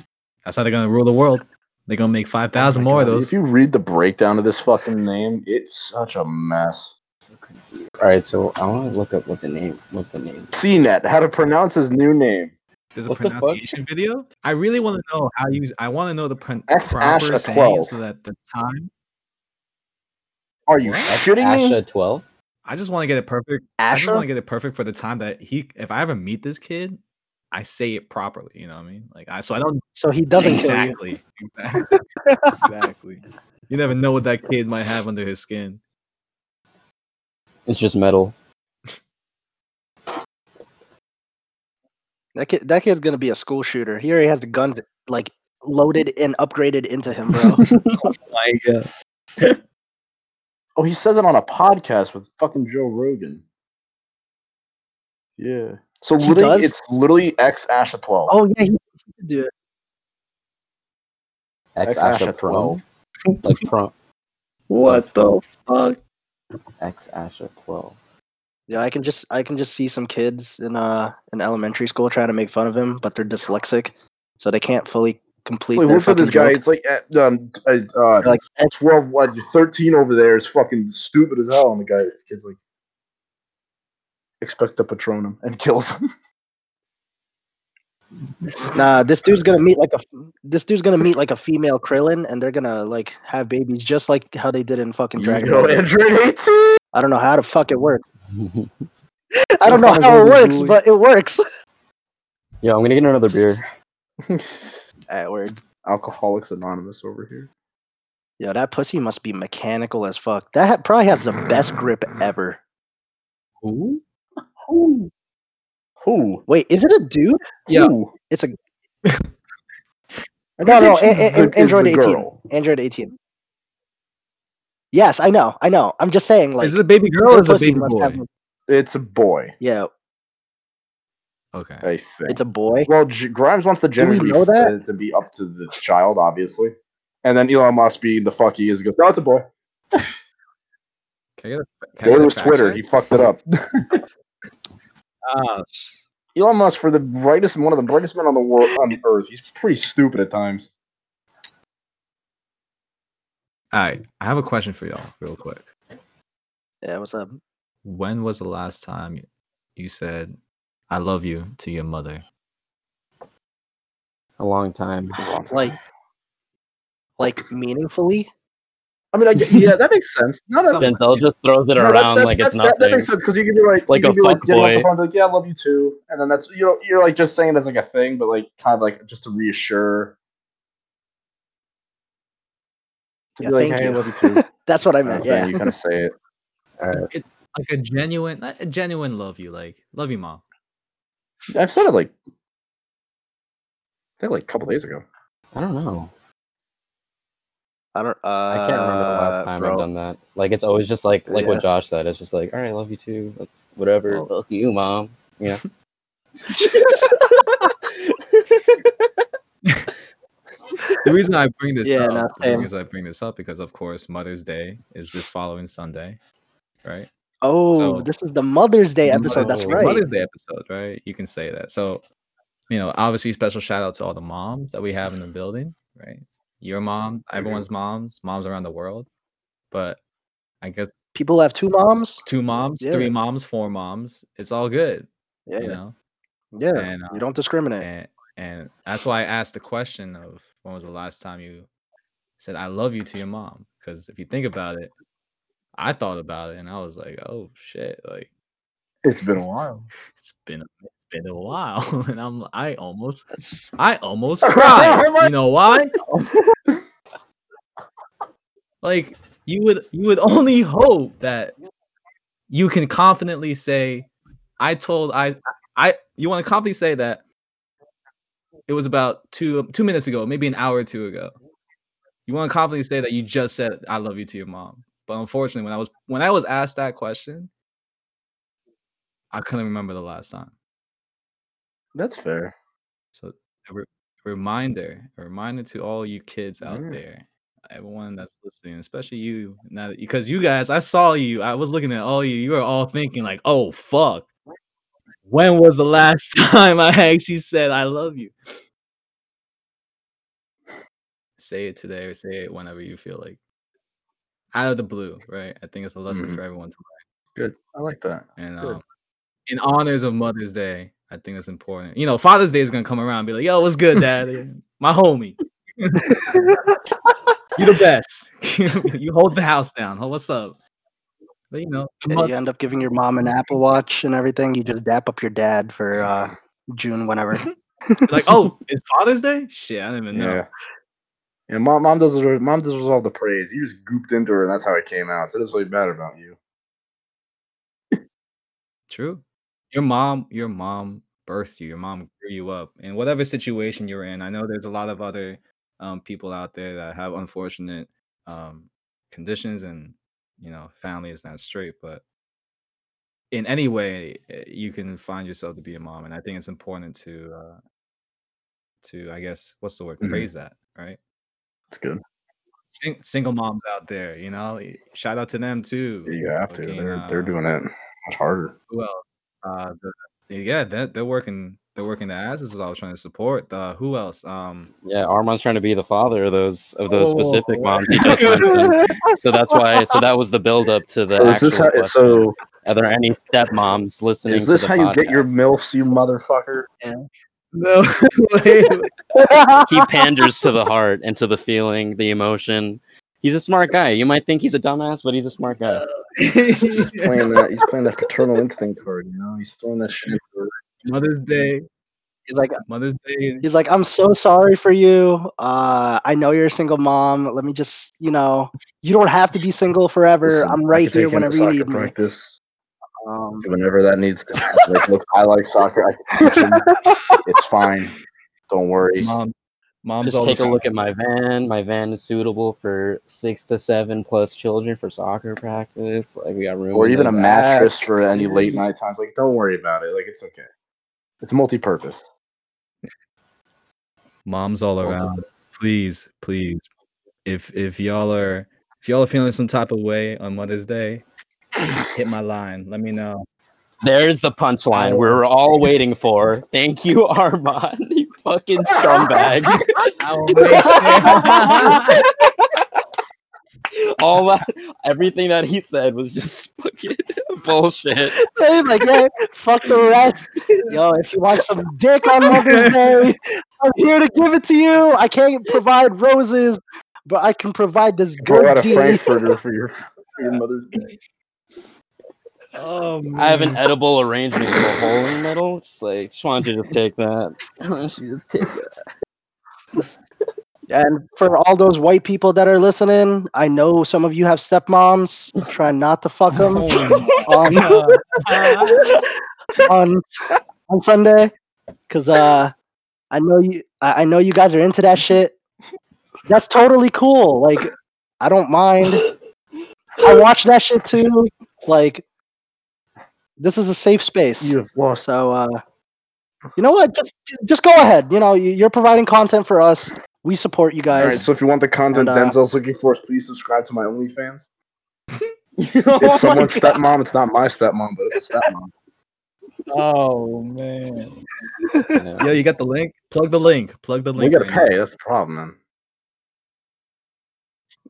That's how they're gonna rule the world. They're gonna make five thousand oh more God. of those. If you read the breakdown of this fucking name, it's such a mess. All right, so I want to look up what the name, what the name. C net, how to pronounce his new name. There's a what pronunciation the video. I really want to know how you. I want to know the pron- proper saying so that the time. Are you what? shitting Asha me? Asha twelve. I just want to get it perfect. Asha? I just want to get it perfect for the time that he. If I ever meet this kid, I say it properly. You know what I mean? Like I, so I don't. So he doesn't exactly. Exactly. Exactly. You never know what that kid might have under his skin. It's just metal. That kid, that kid's gonna be a school shooter. He already has the guns like loaded and upgraded into him, bro. Oh my god! Oh, he says it on a podcast with fucking Joe Rogan. Yeah. So he literally, does? It's literally X Asha twelve. Oh yeah, he, he could do it. X Asha twelve. Like Trump. What the fuck? X Asha twelve. Yeah, I can just I can just see some kids in uh in elementary school trying to make fun of him, but they're dyslexic, so they can't fully complete. Wait, their what's up this joke. guy? It's like um uh, uh like twelve, what thirteen over there is fucking stupid as hell, and the guy, this kid's like, expect the patronum, and kills him. Nah, this dude's gonna meet like a this dude's gonna meet like a female Krillin, and they're gonna like have babies just like how they did in fucking Dragon Ball. Android eighteen. I don't know how to fuck it work. I don't know how it works, but it works. Yo, I'm gonna get another beer. Alright, word. Alcoholics Anonymous over here. Yo, that pussy must be mechanical as fuck. That ha- probably has the best grip ever. Who? Who? Who? Wait, is it a dude? Yeah, Ooh. it's a. no, no, a- a- Android eighteen. Android eighteen. Yes, I know, I know. I'm just saying, like, is it a baby girl or is it a baby boy? Have... It's a boy. Yeah. Okay. I think. It's a boy? Well, G- Grimes wants the gender we know be, that? to be up to the child, obviously. And then Elon Musk being the fuck he is goes, no, it's a boy. Can I get a, can I get was Twitter. Check? He fucked it up. uh, Elon Musk, for the brightest, one of the brightest men on the world on Earth, he's pretty stupid at times. All right, I have a question for y'all, real quick. Yeah, what's up? When was the last time you said "I love you" to your mother? A long time. A long time. Like, like meaningfully. I mean, I get, yeah, that makes sense. Denzel yeah. just throws it no, around that's, that's, like that's, it's nothing. That, that makes sense because you can be like, like you can a be like, boy. The phone, like, yeah, I love you too, and then that's you know you're like just saying it as like a thing, but like kind of like just to reassure. To yeah, be like, thank hey, you. I love you too. That's what I meant. Yeah, you kind of say it. All right. It's like a genuine, a genuine love you, like love you, mom. I've said it like, I think like a couple days ago. I don't know. I don't. Uh, I can't remember the last time bro. I've done that. Like it's always just like like yes. what Josh said. It's just like, all right, love you too. Like, whatever, love you, mom. Yeah. The reason I bring this yeah, up is I bring this up because of course Mother's Day is this following Sunday, right? Oh, so, this is the Mother's Day episode. Mother's, that's right. Mother's Day episode, right? You can say that. So, you know, obviously, special shout out to all the moms that we have in the building, right? Your mom, everyone's moms, moms around the world. But I guess people have two moms, two moms, yeah. three moms, four moms. It's all good. Yeah. You know? Yeah. And, uh, you don't discriminate. And, and that's why I asked the question of when was the last time you said, I love you to your mom? Because if you think about it, I thought about it and I was like, oh shit. Like it's been a while. It's been a it's been a while. And I'm I almost I almost cried. You know why? Like you would you would only hope that you can confidently say, I told I I you want to confidently say that it was about two two minutes ago, maybe an hour or two ago. You want to confidently say that you just said I love you to your mom. But unfortunately, when I was when I was asked that question, I couldn't remember the last time. That's fair. So a re- reminder, a reminder to all you kids out yeah. there, everyone that's listening, especially you, now that, because you guys, I saw you, I was looking at all you, you were all thinking like, oh fuck, when was the last time I actually said I love you? Say it today or say it whenever you feel like. Out of the blue, right? I think it's a lesson mm-hmm. for everyone to learn. Good. I like that. And um, in honors of Mother's Day, I think that's important. You know, Father's Day is going to come around and be like, yo, what's good, Dad? My homie. You're the best. You hold the house down. Oh, what's up? But, you know. Mother- you end up giving your mom an Apple Watch and everything. You just dap up your dad for uh, June, whenever. Like, oh, it's Father's Day? Shit, I didn't even know. Yeah. And mom, mom doesn't, mom doesn't resolve the praise. You just gooped into her, and that's how it came out. So it doesn't really matter about you. True. Your mom, your mom birthed you. Your mom grew you up. And whatever situation you're in, I know there's a lot of other um, people out there that have unfortunate um, conditions, and you know, family is not straight. But in any way, you can find yourself to be a mom, and I think it's important to, uh, to I guess, what's the word? Mm-hmm. Praise that, right? It's good. Sing- single moms out there, you know, shout out to them too. Yeah, you have to. Looking, they're uh, they're doing it much harder. Well, uh, the, yeah, they're, they're working. They're working the asses. Is all I was trying to support. The, who else? Um, yeah, Armand's trying to be the father of those of those oh, specific moms. He just mentioned. So that's why. So that was the build up to the. So is this how, so? Are there any stepmoms listening? Is this to the how podcast? You get your milfs, you motherfucker? Yeah. No, he panders to the heart and to the feeling, the emotion. He's a smart guy. You might think he's a dumbass, but he's a smart guy. He's playing that. He's playing that paternal instinct card. You know, he's throwing that shit. For Mother's Day. He's like Mother's Day. He's like, I'm so sorry for you. Uh, I know you're a single mom. Let me just, you know, you don't have to be single forever. Listen, I'm right here whenever you need practice. Me. Um, Whenever that needs to happen. Like, look, I like soccer. I can teach him. It's fine. Don't worry. Mom, mom's just take a look at my van. My van is suitable for six to seven plus children for soccer practice. Like we got room, or even a mattress for any late night times. Like, don't worry about it. Like, it's okay. It's multi-purpose. Moms all multi-purpose. around. Please, please. If if y'all are if y'all are feeling some type of way on Mother's Day, hit my line. Let me know. There's the punchline we were all waiting for. Thank you, Armand. You fucking scumbag. All that, everything that he said was just fucking bullshit. Like, hey, fuck the rest. Yo, if you want some dick on Mother's Day, I'm here to give it to you. I can't provide roses, but I can provide this good deed. I brought a Frankfurter for your, for your Mother's Day. Oh, I have an edible arrangement with a hole in the middle. Just like, just wanted to just take that. I want you to just take that. And for all those white people that are listening, I know some of you have stepmoms. Try not to fuck them on, on on Sunday, because uh, I know you. I know you guys are into that shit. That's totally cool. Like, I don't mind. I watch that shit too. Like. This is a safe space. You have lost. So, uh, you know what? Just, just go ahead. You know, you're providing content for us. We support you guys. All right. So, if you want the content and, uh, Denzel's looking for, please subscribe to my OnlyFans. It's someone's oh stepmom. It's not my stepmom, but it's a stepmom. Oh man. Yeah. Yo, you got the link? Plug the link. Plug the link. You gotta right pay. Now. That's the problem,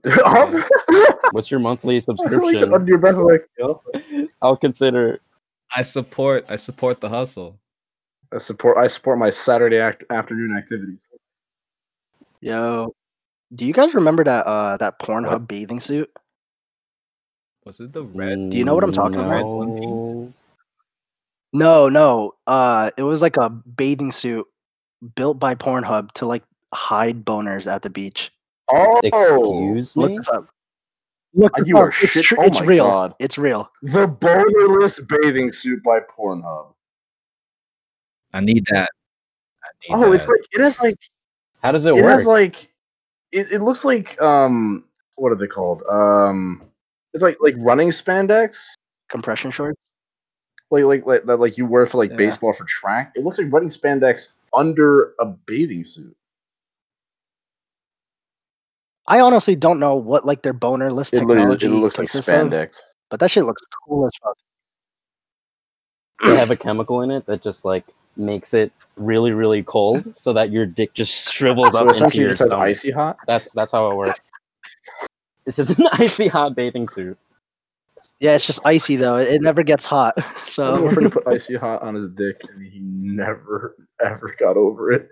man. What's your monthly subscription? Like your brother, like, yo. I'll consider. I support. I support the hustle. I support. I support my Saturday act- afternoon activities. Yo, do you guys remember that uh, that Pornhub bathing suit? Was it the red? Do you know what I'm talking no. about? One piece? No, no. Uh, it was like a bathing suit built by Pornhub to like hide boners at the beach. Oh, excuse me. Look this up. Look, this up. It's, tr- oh it's real. God. It's real. The bonerless bathing suit by Pornhub. I need that. I need oh, that. it's like it has like. How does it, it work? It has like. It, it looks like um. What are they called? Um, it's like like running spandex, compression shorts. Like like like that like you wear for like yeah. baseball for track. It looks like running spandex under a bathing suit. I honestly don't know what like their bonerless technology it looks, it looks like spandex, of, but that shit looks cool as fuck. They have a chemical in it that just like makes it really, really cold, so that your dick just shrivels so up into your stomach. Icy hot. That's that's how it works. It's just an icy hot bathing suit. Yeah, it's just icy though. It never gets hot. So we're gonna put icy hot on his dick, and he never ever got over it.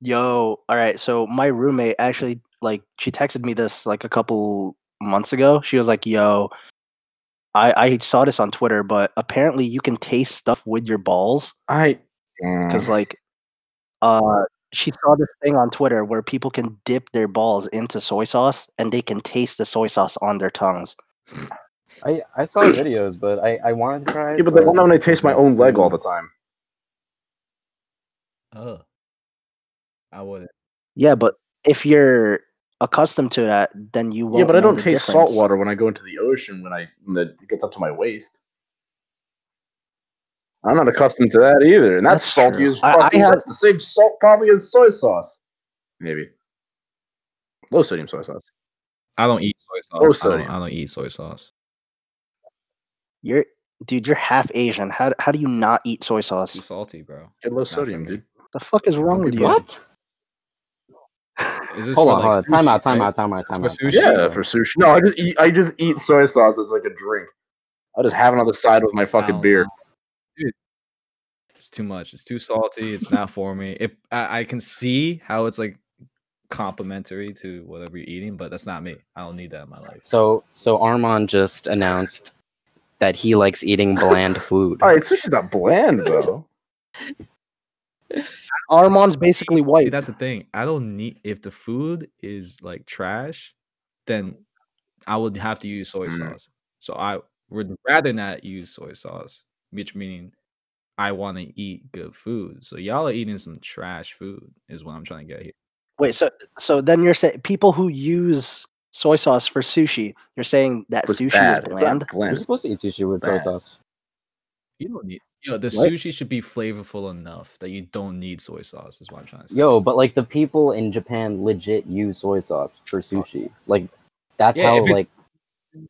Yo, all right. So my roommate actually, like, she texted me this like a couple months ago. She was like, "Yo, I I saw this on Twitter, but apparently you can taste stuff with your balls." I because like, uh, she saw this thing on Twitter where people can dip their balls into soy sauce and they can taste the soy sauce on their tongues. I I saw videos, but I I wanted to try. Yeah, but, but... the one when I taste my own leg all the time. Oh. I wouldn't. Yeah, but if you're accustomed to that, then you won't. Yeah, but I don't taste difference. Salt water when I go into the ocean when I when it gets up to my waist. I'm not accustomed to that either, and that's, that's salty true. As fuck. I, I that's the same salt probably as soy sauce, maybe low sodium soy sauce. I don't eat soy sauce. Low sodium. I don't, I don't eat soy sauce. You're, dude. You're half Asian. How how do you not eat soy sauce? It's too salty, bro. Get low sodium, dude. The fuck is wrong with you? What? Is this hold on, like hold on. Sushi, time out, time right? out, time out, time out. For sushi? Yeah, for sushi. No, I just eat. I just eat soy sauce as like a drink. I just have it on the side with my fucking beer. Dude, it's too much. It's too salty. It's not for me. It. I, I can see how it's like complimentary to whatever you're eating, but that's not me. I don't need that in my life. So, so Armand just announced that he likes eating bland food. All right, sushi's not bland though. Our mom's basically white. See, that's the thing. I don't need if the food is like trash, then I would have to use soy mm. sauce. So I would rather not use soy sauce, which meaning I want to eat good food. So y'all are eating some trash food is what I'm trying to get here. Wait, so so then you're saying people who use soy sauce for sushi, you're saying that it's sushi bad. Is bland? Bland? You're supposed to eat sushi with bad. Soy sauce. You don't need. Yo, the what? Sushi should be flavorful enough that you don't need soy sauce, is what I'm trying to say. Yo, but like the people in Japan legit use soy sauce for sushi. Like that's yeah, how if it, like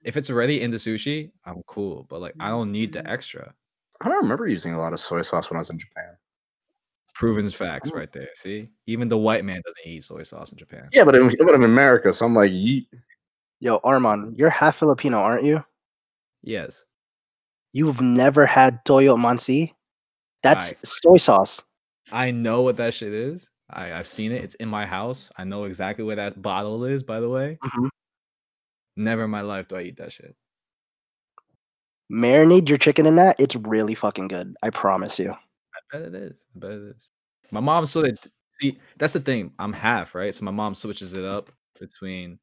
if it's already in the sushi, I'm cool, but like I don't need the extra. I don't remember using a lot of soy sauce when I was in Japan. Proven facts right there. See? Even the white man doesn't eat soy sauce in Japan. Yeah, but in, but in America, so I'm like, yeet. Yo, Arman, you're half Filipino, aren't you? Yes. You've never had toyo mansi? That's I, soy sauce. I know what that shit is. I, I've seen it. It's in my house. I know exactly where that bottle is, by the way. Mm-hmm. Never in my life do I eat that shit. Marinate your chicken in that. It's really fucking good. I promise you. I bet it is. I bet it is. My mom switched. See, that's the thing. I'm half, right? So my mom switches it up between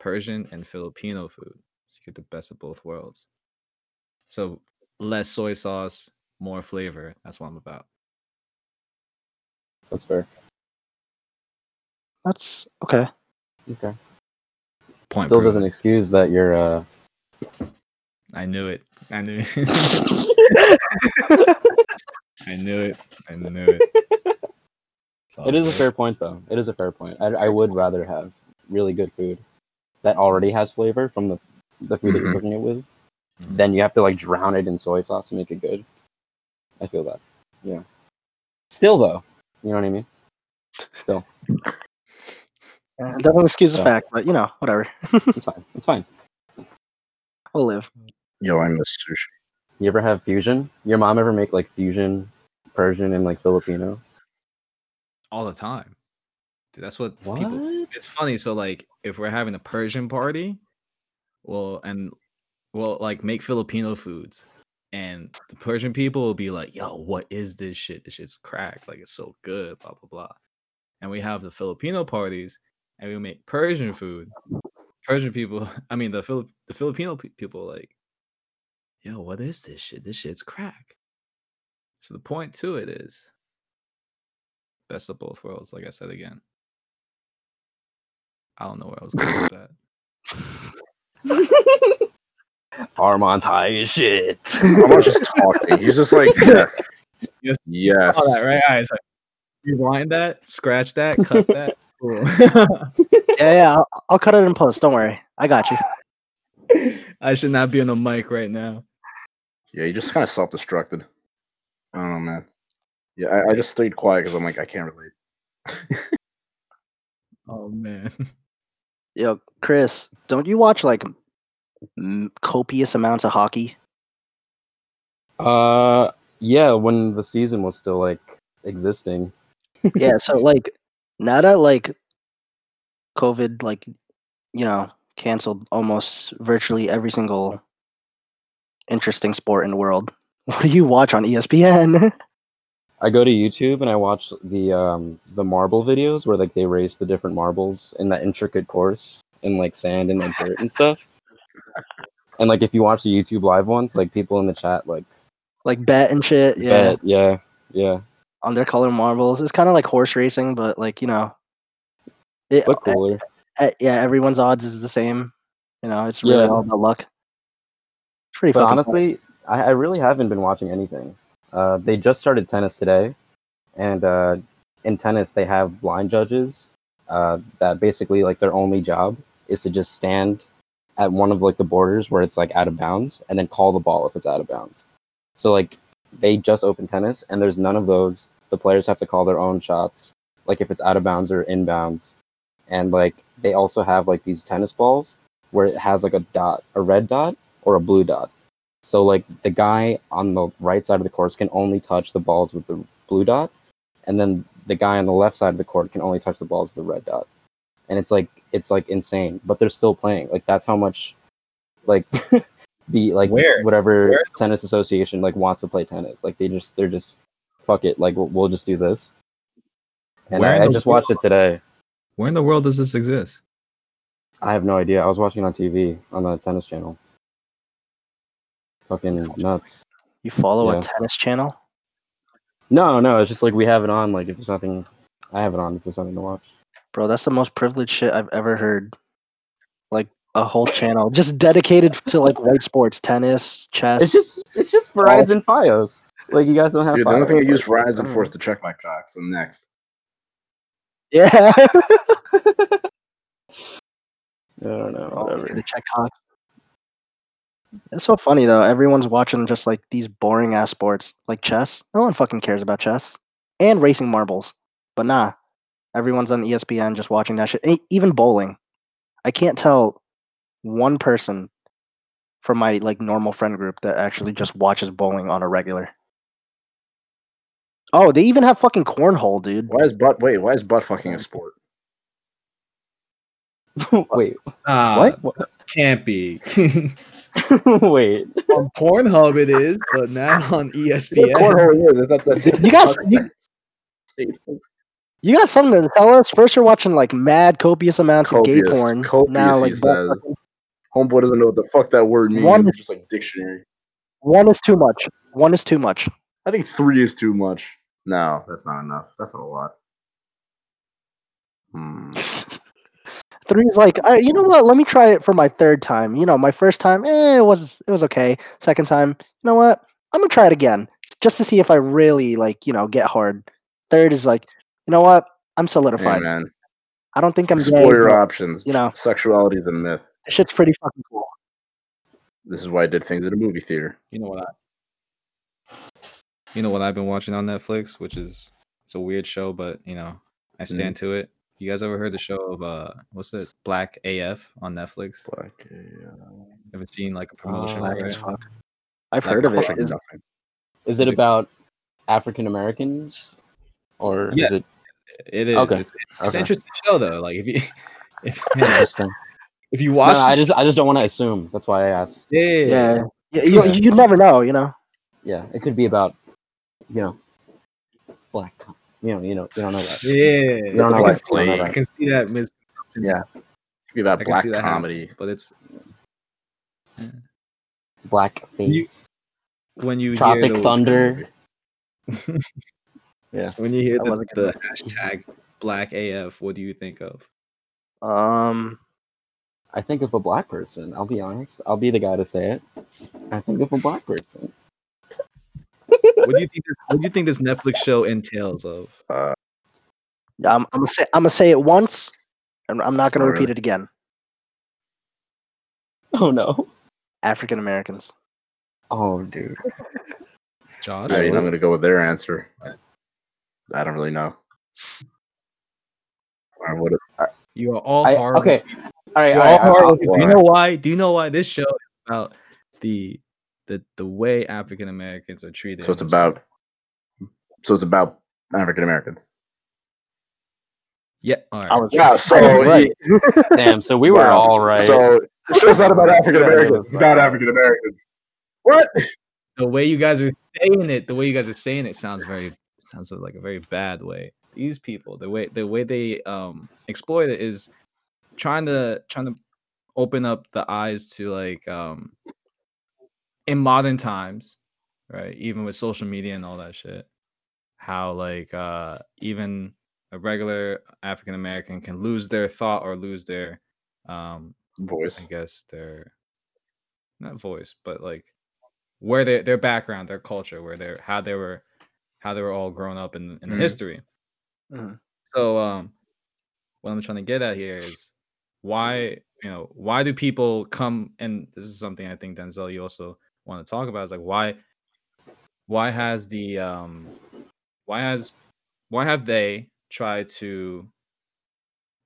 Persian and Filipino food. So you get the best of both worlds. So less soy sauce, more flavor. That's what I'm about. That's fair. That's okay. Okay. Point still proven. Doesn't excuse that you're. Uh... I knew it. I knew it. I knew it. I knew it. It is a fair point, though. It is a fair point. I, I would rather have really good food that already has flavor from the the food mm-hmm. that you're cooking it with. Mm-hmm. Then you have to like drown it in soy sauce to make it good. I feel that. Yeah. Still though, you know what I mean? Still. It doesn't excuse the so. fact, but you know, whatever. It's fine. It's fine. We'll live. Yo, I miss sushi. You ever have fusion? Your mom ever make like fusion, Persian and like Filipino? All the time. Dude, that's what, what? people it's funny. So like if we're having a Persian party, well and Well, like make Filipino foods, and the Persian people will be like, "Yo, what is this shit? This shit's cracked. Like it's so good." Blah blah blah. And we have the Filipino parties, and we make Persian food. Persian people, I mean the Filip, the Filipino pe- people, like, "Yo, what is this shit? This shit's crack." So the point to it is, best of both worlds. Like I said again, I don't know where I was going with that. Armand's high as shit. Armand's just talking. He's just like, yes. Yes. Yes. All that, right? All right, so rewind that, scratch that, cut that. Cool. yeah, yeah. I'll, I'll cut it in post. Don't worry. I got you. I should not be on the mic right now. Yeah, you just kind of self-destructed. I don't know, man. Yeah, I, I just stayed quiet because I'm like, I can't relate. Oh, man. Yo, Chris, don't you watch, like, copious amounts of hockey? Uh, yeah, when the season was still like existing. Yeah, so like now that like COVID, like you know, canceled almost virtually every single interesting sport in the world. What do you watch on E S P N? I go to YouTube and I watch the um the marble videos where like they race the different marbles in that intricate course in like sand and like dirt and stuff. And like if you watch the YouTube live ones, like people in the chat like like bet and shit, yeah. Bet, yeah, yeah. On their color marbles. It's kinda like horse racing, but like, you know. It, but cooler. I, I, yeah, everyone's odds is the same. You know, it's really yeah. all about luck. It's pretty fun. But honestly, I, I really haven't been watching anything. Uh, they just started tennis today. And uh, in tennis they have blind judges uh, that basically like their only job is to just stand at one of like the borders where it's like out of bounds and then call the ball if it's out of bounds. So like they just open tennis and there's none of those. The players have to call their own shots, like if it's out of bounds or in bounds. And like they also have like these tennis balls where it has like a dot, a red dot or a blue dot. So like the guy on the right side of the court can only touch the balls with the blue dot. And then the guy on the left side of the court can only touch the balls with the red dot. And it's like it's like insane, but they're still playing. Like that's how much, like the like Where? whatever Where? tennis association like wants to play tennis. Like they just they're just fuck it. Like we'll, we'll just do this. And I, I just watched it today. Where in the world does this exist? I have no idea. I was watching it on T V on the tennis channel. Fucking nuts. You follow yeah. a tennis channel? No, no. It's just like we have it on. Like if there's nothing, I have it on if there's something to watch. Bro, that's the most privileged shit I've ever heard. Like, a whole channel just dedicated to like white sports, tennis, chess. It's just it's just Verizon golf. Fios. Like you guys don't have. Dude, Fios. The only thing I use like, Verizon mm. for is to check my cock. So next. Yeah. I don't know. Whatever. To check cock. It's so funny though. Everyone's watching just like these boring ass sports, like chess. No one fucking cares about chess and racing marbles. But nah, everyone's on E S P N just watching that shit. E- even bowling. I can't tell one person from my like normal friend group that actually just watches bowling on a regular. Oh, they even have fucking cornhole, dude. Why is butt? Wait, why is butt fucking a sport? Wait, uh, what? Can't be. Wait, on Pornhub it is, but not on E S P N. Pornhub is. That's, that's, that's, you guys, you, you got something to tell us? First, you're watching like mad copious amounts copious, of gay porn. Copious, now, like, he says. Fucking... Homeboy doesn't know what the fuck that word means. One is, it's just like dictionary. One is too much. One is too much. I think three is too much. No, that's not enough. That's not a lot. Hmm. Three is like, I, you know what? Let me try it for my third time. You know, my first time, eh, it was it was okay. Second time, you know what? I'm gonna try it again just to see if I really like, you know, get hard. Third is like, you know what? I'm solidified. Hey, man. I don't think I'm. Explore your options. You know, sexuality is a myth. This shit's pretty fucking cool. This is why I did things at a movie theater. You know what? I... You know what I've been watching on Netflix, which is it's a weird show, but you know, I stand mm-hmm. to it. You guys ever heard the show of uh, what's it? Black A F on Netflix. Black A F. Ever seen like a promotion? Oh, right? fuck. I've Black heard of it. Is, is it about African Americans? Or yeah, is it? It is. Okay. It's, it's okay. an interesting show though. Like if you, if, interesting. If you watch, no, I just I just don't want to assume. That's why I asked. Yeah, yeah, yeah. yeah. yeah you yeah. you never know, you know. Yeah, it could be about, you know, black. You know, you know, you don't know that. Yeah, you don't know I, can see, know that. I can see that. Mis- yeah, it could be about I black comedy, but it's yeah. black face. You, when you Tropic hear Thunder. Yeah. When you hear the, the hashtag Black A F, what do you think of? Um, I think of a black person. I'll be honest. I'll be the guy to say it. I think of a black person. What do you think? This, what do you think this Netflix show entails of? Uh, I'm, I'm gonna say I'm gonna say it once, and I'm not gonna repeat really. it again. Oh no! African Americans. Oh dude. Josh, I mean, I'm gonna go with their answer. I don't really know. You are all I, hard. Okay. All right. All right all hard. Do you know why? Do you know why this show is about the the, the way African Americans are treated? So it's about so it's about African Americans. Yeah. All right. I was, yeah. So right. Damn. So we were wow. all right. So the show's not about African Americans. It's about African Americans. What? The way you guys are saying it, the way you guys are saying it sounds very. Sounds like a very bad way. These people, the way the way they um, exploit it is trying to trying to open up the eyes to like um, in modern times, right? Even with social media and all that shit, how like uh, even a regular African American can lose their thought or lose their um, voice. I guess their not voice, but like where their their background, their culture, where they how they were. How they were all grown up in, in mm. history. Mm. So um, what I'm trying to get at here is why, you know, why do people come, and this is something I think, Denzel, you also want to talk about, is like why why has the um why has why have they tried to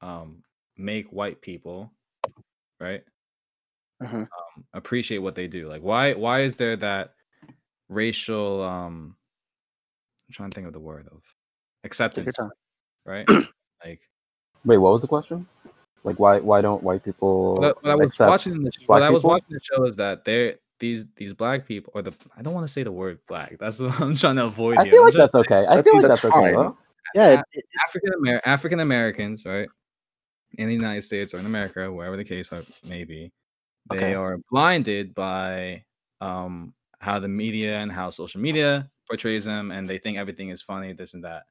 um make white people, right, uh-huh. um, appreciate what they do? Like why why is there that racial um I'm trying to think of the word of acceptance, right? Like, wait, what was the question? Like, why why don't white people? What, what I was watching the show, what I was watching the show is that they these these black people, or the I don't want to say the word black. That's what I'm trying to avoid. I here. feel like that's okay. I feel like that's okay. Yeah, African Amer African Americans, right, in the United States or in America, wherever the case may be, they okay. are blinded by um, how the media and how social media portrays them, and they think everything is funny, this and that.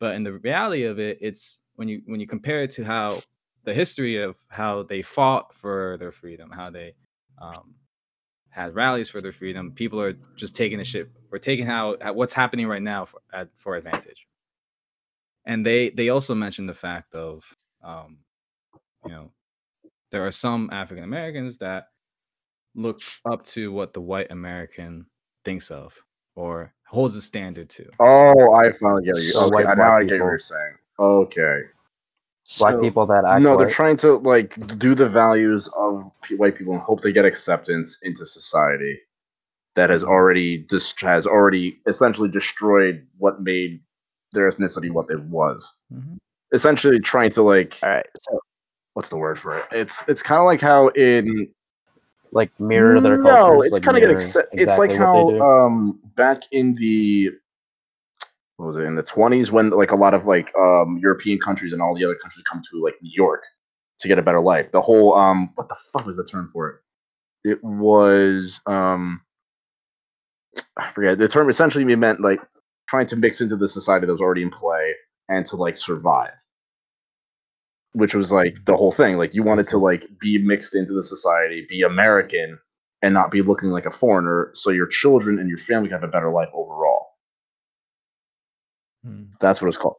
But in the reality of it, it's when you when you compare it to how the history of how they fought for their freedom, how they um, had rallies for their freedom. People are just taking the shit. We're taking how what's happening right now for, at, for advantage. And they they also mentioned the fact of, um, you know, there are some African Americans that look up to what the white American thinks of or holds a standard to. Oh, I finally get you. So okay, now I get people. What you're saying. Okay. Black so, people that act No, white. They're trying to, like, do the values of white people and hope they get acceptance into society that has already just dis- has already essentially destroyed what made their ethnicity what it was. Mm-hmm. Essentially trying to, like... All right, so, what's the word for it? It's it's kind of like how in... Like, mirror their cultures. No, it's like kind of getting... Exactly it's like how um, back in the... What was it in the twenties when like a lot of like um, European countries and all the other countries come to like New York to get a better life. The whole um, what the fuck was the term for it? It was um, I forget the term. Essentially, meant like trying to mix into the society that was already in play and to like survive, which was like the whole thing. Like you wanted to like be mixed into the society, be American, and not be looking like a foreigner, so your children and your family can have a better life overall. That's what it's called.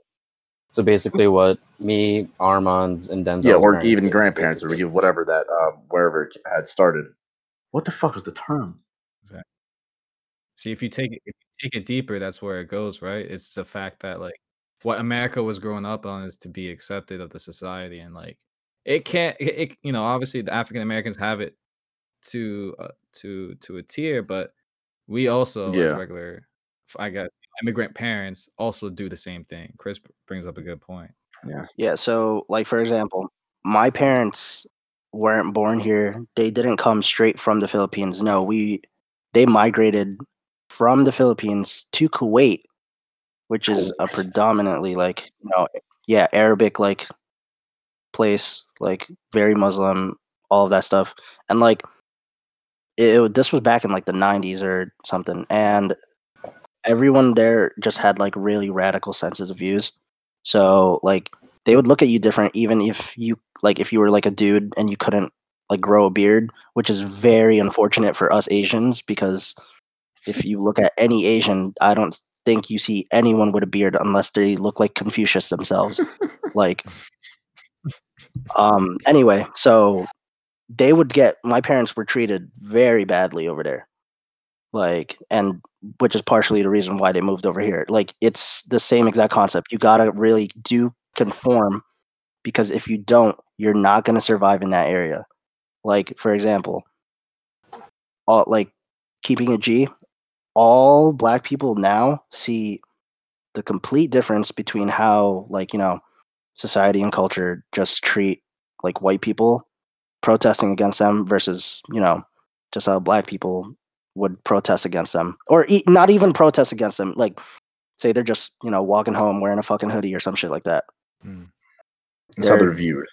So basically, what me, Armand's, and Denzel's yeah, or even did, grandparents, basically. Or whatever that, uh, wherever it had started. What the fuck was the term? Exactly. See, if you take it, if you take it deeper, that's where it goes, right? It's the fact that like what America was growing up on is to be accepted of the society, and like it can't, it, it you know, obviously the African Americans have it to uh, to to a tier, but we also yeah. as regular, I guess. Immigrant parents also do the same thing. Chris brings up a good point. Yeah. Yeah. So, like, for example, my parents weren't born here. They didn't come straight from the Philippines. No, we they migrated from the Philippines to Kuwait, which is a predominantly like, you know, yeah, Arabic like place, like very Muslim, all of that stuff. And like, it, it this was back in like the nineties or something, and everyone there just had like really radical senses of views. So like they would look at you different, even if you like if you were like a dude and you couldn't like grow a beard, which is very unfortunate for us Asians, because if you look at any Asian, I don't think you see anyone with a beard unless they look like Confucius themselves. Like um anyway, so they would get my parents were treated very badly over there. Like, and which is partially the reason why they moved over here. Like, it's the same exact concept. You gotta really do conform, because if you don't, you're not gonna survive in that area. Like, for example, all like keeping a G, all black people now see the complete difference between how, like, you know, society and culture just treat like white people protesting against them versus, you know, just how black people would protest against them, or e- not even protest against them. Like, say they're just, you know, walking home wearing a fucking hoodie or some shit like that. Mm. That's how they're viewed.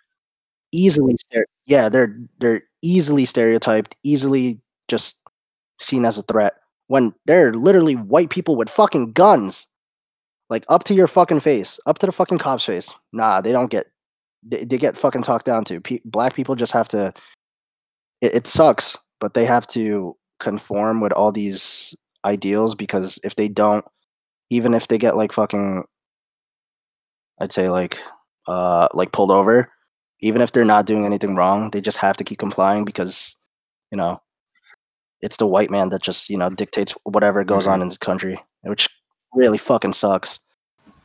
Easily, stere- yeah, they're they're easily stereotyped, easily just seen as a threat. When they're literally white people with fucking guns, like up to your fucking face, up to the fucking cop's face. Nah, they don't get. They, they get fucking talked down to. P- black people just have to. It, it sucks, but they have to conform with all these ideals, because if they don't, even if they get like fucking I'd say like uh like pulled over, even if they're not doing anything wrong, they just have to keep complying, because, you know, it's the white man that just, you know, dictates whatever goes on in this country, which really fucking sucks.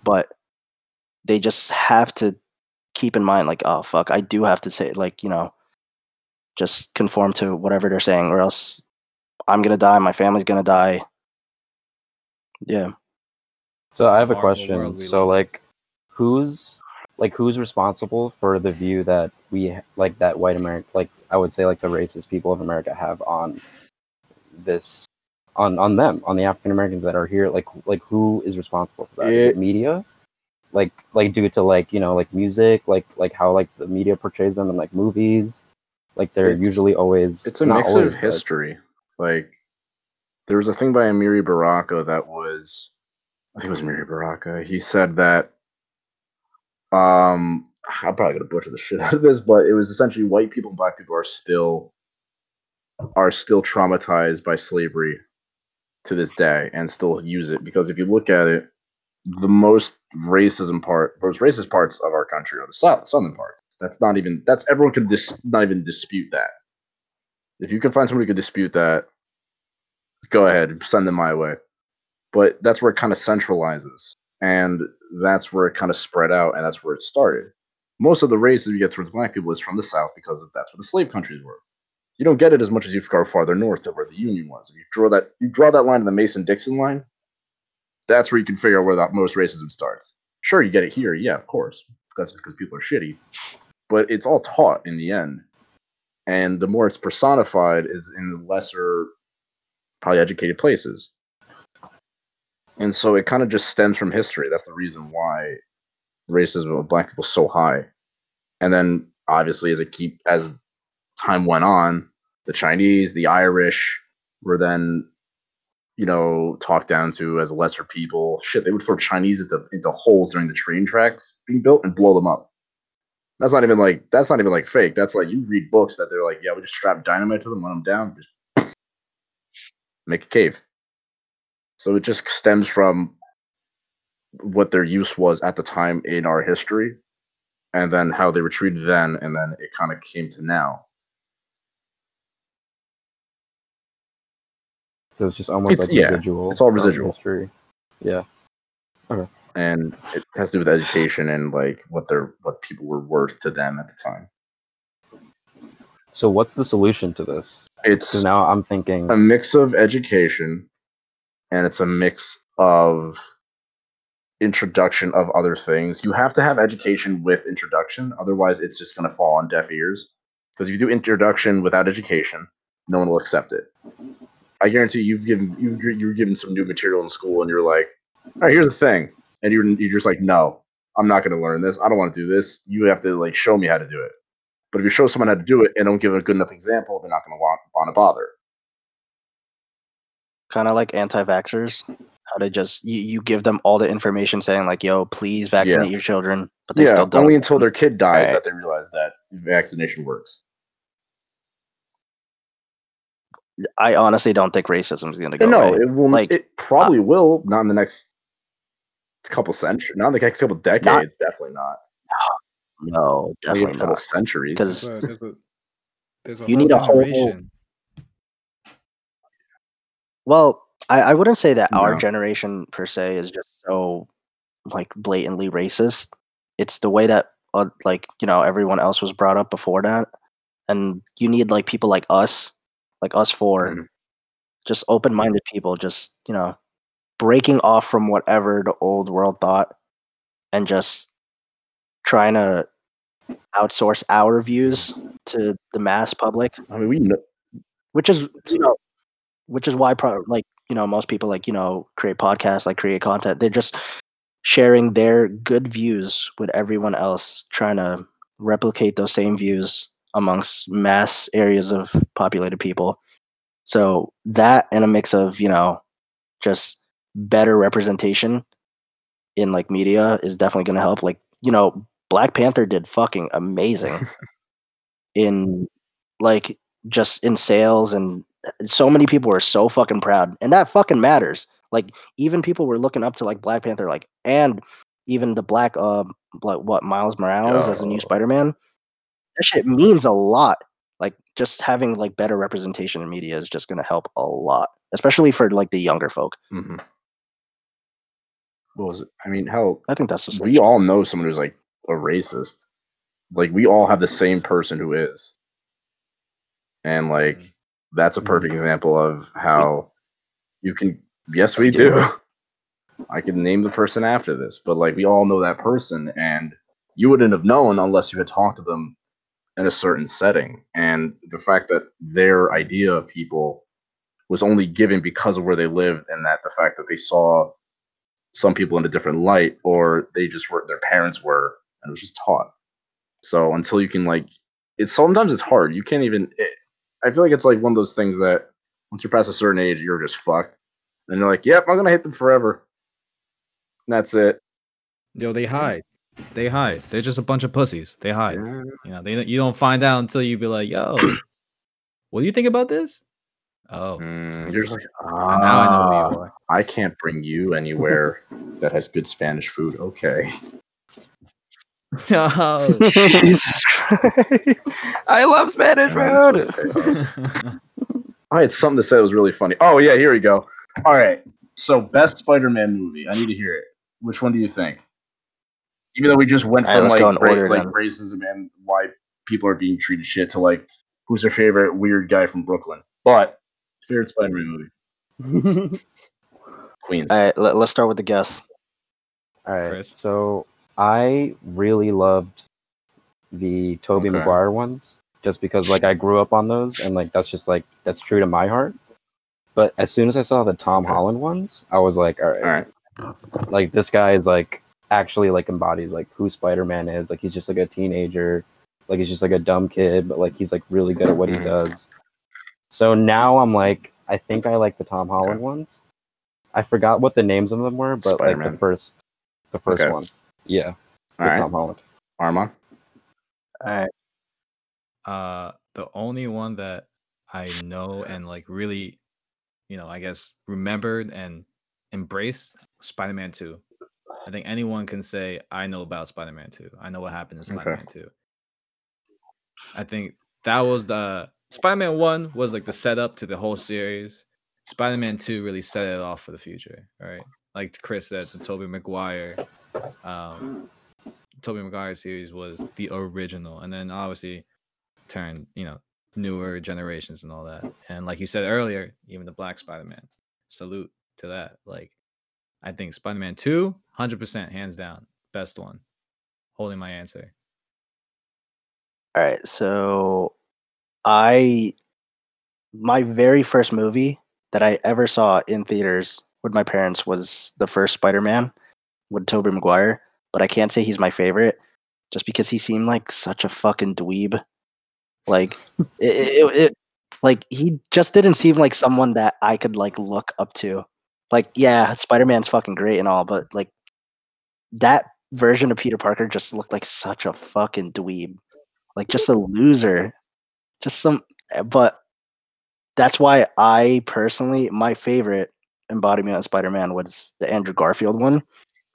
But they just have to keep in mind, like, oh fuck, I do have to say, like, you know, just conform to whatever they're saying, or else I'm going to die. My family's going to die. Yeah. So I have a question. So like who's like who's responsible for the view that we like that white America, like I would say like the racist people of America have on this on, on them, on the African Americans that are here? Like like who is responsible for that? It, is it media? Like like due to like, you know, like music, like like how like the media portrays them in like movies. Like they're usually always It's a mix of history. Good. Like, there was a thing by Amiri Baraka that was, I think it was Amiri Baraka. He said that um, I'm probably going to butcher the shit out of this, but it was essentially white people and black people are still are still traumatized by slavery to this day and still use it. Because if you look at it, the most racism part, most racist parts of our country are the south, southern parts. That's not even, that's, everyone can dis, not even dispute that. If you can find somebody who can dispute that, go ahead, send them my way. But that's where it kind of centralizes. And that's where it kind of spread out, and that's where it started. Most of the racism you get towards black people is from the South because that's where the slave countries were. You don't get it as much as you go farther north to where the Union was. If you draw that, you draw that line to the Mason-Dixon line, that's where you can figure out where the most racism starts. Sure, you get it here, yeah, of course. That's because people are shitty. But it's all taught in the end. And the more it's personified is in the lesser, probably educated places. And so it kind of just stems from history. That's the reason why racism of black people is so high. And then obviously as it keep as time went on, the Chinese, the Irish were then, you know, talked down to as lesser people. Shit, they would throw Chinese into, into holes during the train tracks being built and blow them up. That's not even like that's not even like fake. That's like you read books that they're like, yeah, we just strap dynamite to them, let them down, just make a cave. So it just stems from what their use was at the time in our history, and then how they were treated then, and then it kind of came to now. So it's just almost it's, like yeah, residual. It's all residual history. Yeah. Okay. And it has to do with education and like what their what people were worth to them at the time. So what's the solution to this? It's so now I'm thinking a mix of education. And it's a mix of introduction of other things. You have to have education with introduction. Otherwise, it's just going to fall on deaf ears. Because if you do introduction without education, no one will accept it. I guarantee you've given, you've, you're given some new material in school and you're like, all right, here's the thing. And you're, you're just like, no, I'm not going to learn this. I don't want to do this. You have to like show me how to do it. But if you show someone how to do it and don't give a good enough example, they're not going to want to bother. Kind of like anti-vaxxers, how to just you, you give them all the information saying like, "Yo, please vaccinate yeah. your children," but they yeah, still don't. Only until their kid dies right. that they realize that vaccination works. I honestly don't think racism is going to go. No, away. It will. Like, it probably uh, will. Not in the next couple centuries. Not in the next couple decades. Not, definitely not. No, definitely not. A couple centuries. Because there's a, there's a you need a whole. Well, I, I wouldn't say that no. our generation per se is just so like blatantly racist. It's the way that uh, like, you know, everyone else was brought up before that. And you need like people like us, like us four, mm-hmm. just open-minded people, just, you know, breaking off from whatever the old world thought and just trying to outsource our views to the mass public. I mean, we know. Which is, you know, Which is why, pro- like, you know, most people, like, you know, create podcasts, like, create content. They're just sharing their good views with everyone else, trying to replicate those same views amongst mass areas of populated people. So that and a mix of, you know, just better representation in, like, media is definitely going to help. Like, you know, Black Panther did fucking amazing in, like, just in sales and so many people were so fucking proud, and that fucking matters. Like, even people were looking up to like Black Panther, like, and even the black, uh, like what Miles Morales oh. as a new Spider-Man. That shit means a lot. Like, just having like better representation in media is just gonna help a lot, especially for like the younger folk. Mm-hmm. What was it? I mean, hell, I think that's the solution. We all know someone who's like a racist. Like, we all have the same person who is, and like. Mm-hmm. That's a perfect example of how you can. Yes, we do. I can name the person after this, but like, we all know that person, and you wouldn't have known unless you had talked to them in a certain setting. And the fact that their idea of people was only given because of where they lived, and that the fact that they saw some people in a different light, or they just were, their parents were, and it was just taught. So until you can like, it's sometimes it's hard. You can't even. It, I feel like it's like one of those things that once you're past a certain age, you're just fucked. And you're like, yep, I'm going to hate them forever. And that's it. Yo, they hide. They hide. They're just a bunch of pussies. They hide. Yeah. You know, they you don't find out until you be like, yo, what do you think about this? Oh, mm, you're just like, ah, now I know who you are. I can't bring you anywhere that has good Spanish food. Okay. Oh, Jesus Christ. I love Spanish food. I had something to say that was really funny. Oh, yeah, here we go. All right. So, best Spider-Man movie. I need to hear it. Which one do you think? Even though we just went from right, like, ra- like racism and why people are being treated shit to like, who's your favorite weird guy from Brooklyn? But, favorite Spider-Man movie? Queens. All right, let, let's start with the guess. All right. Chris. So, I really loved the Tobey okay. Maguire ones just because like I grew up on those and like that's just like that's true to my heart. But as soon as I saw the Tom Holland ones, I was like, all right, all right. Like this guy is like actually like embodies like who Spider-Man is. Like he's just like a teenager, like he's just like a dumb kid, but like he's like really good at what he does. So now I'm like, I think I like the Tom Holland okay. ones. I forgot what the names of them were, but Spider-Man. like the first, the first okay. one. Yeah. All right. Tom Holland. Arma. All right. Uh, the only one that I know and like really, you know, I guess remembered and embraced Spider-Man two. I think anyone can say I know about Spider-Man two. I know what happened in Spider-Man okay. two. I think that was the Spider-Man one was like the setup to the whole series. Spider-Man two really set it off for the future, right? Like Chris said, the Tobey Maguire um Tobey Maguire series was the original, and then obviously turned, you know, newer generations and all that. And like you said earlier, even the Black Spider-Man, salute to that. Like I think Spider-Man two, one hundred percent hands down, best one. Holding my answer. All right, so I my very first movie that I ever saw in theaters with my parents was the first Spider-Man with Tobey Maguire, but I can't say he's my favorite just because he seemed like such a fucking dweeb. Like, it, it, it, like he just didn't seem like someone that I could like look up to. Like, yeah, Spider-Man's fucking great and all, but like that version of Peter Parker just looked like such a fucking dweeb, like just a loser, just some. But that's why I personally, my favorite embodiment of Spider-Man was the Andrew Garfield one.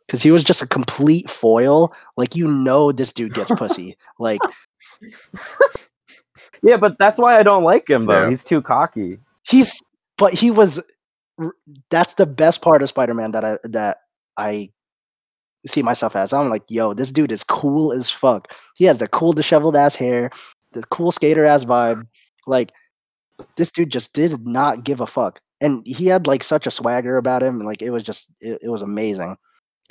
Because he was just a complete foil. Like, you know this dude gets pussy. Like, yeah, but that's why I don't like him, though. Yeah. He's too cocky. He's, but he was, that's the best part of Spider-Man that I, that I see myself as. I'm like, yo, this dude is cool as fuck. He has the cool disheveled ass hair, the cool skater ass vibe. Like, this dude just did not give a fuck. And he had like such a swagger about him. Like, it was just, it, it was amazing.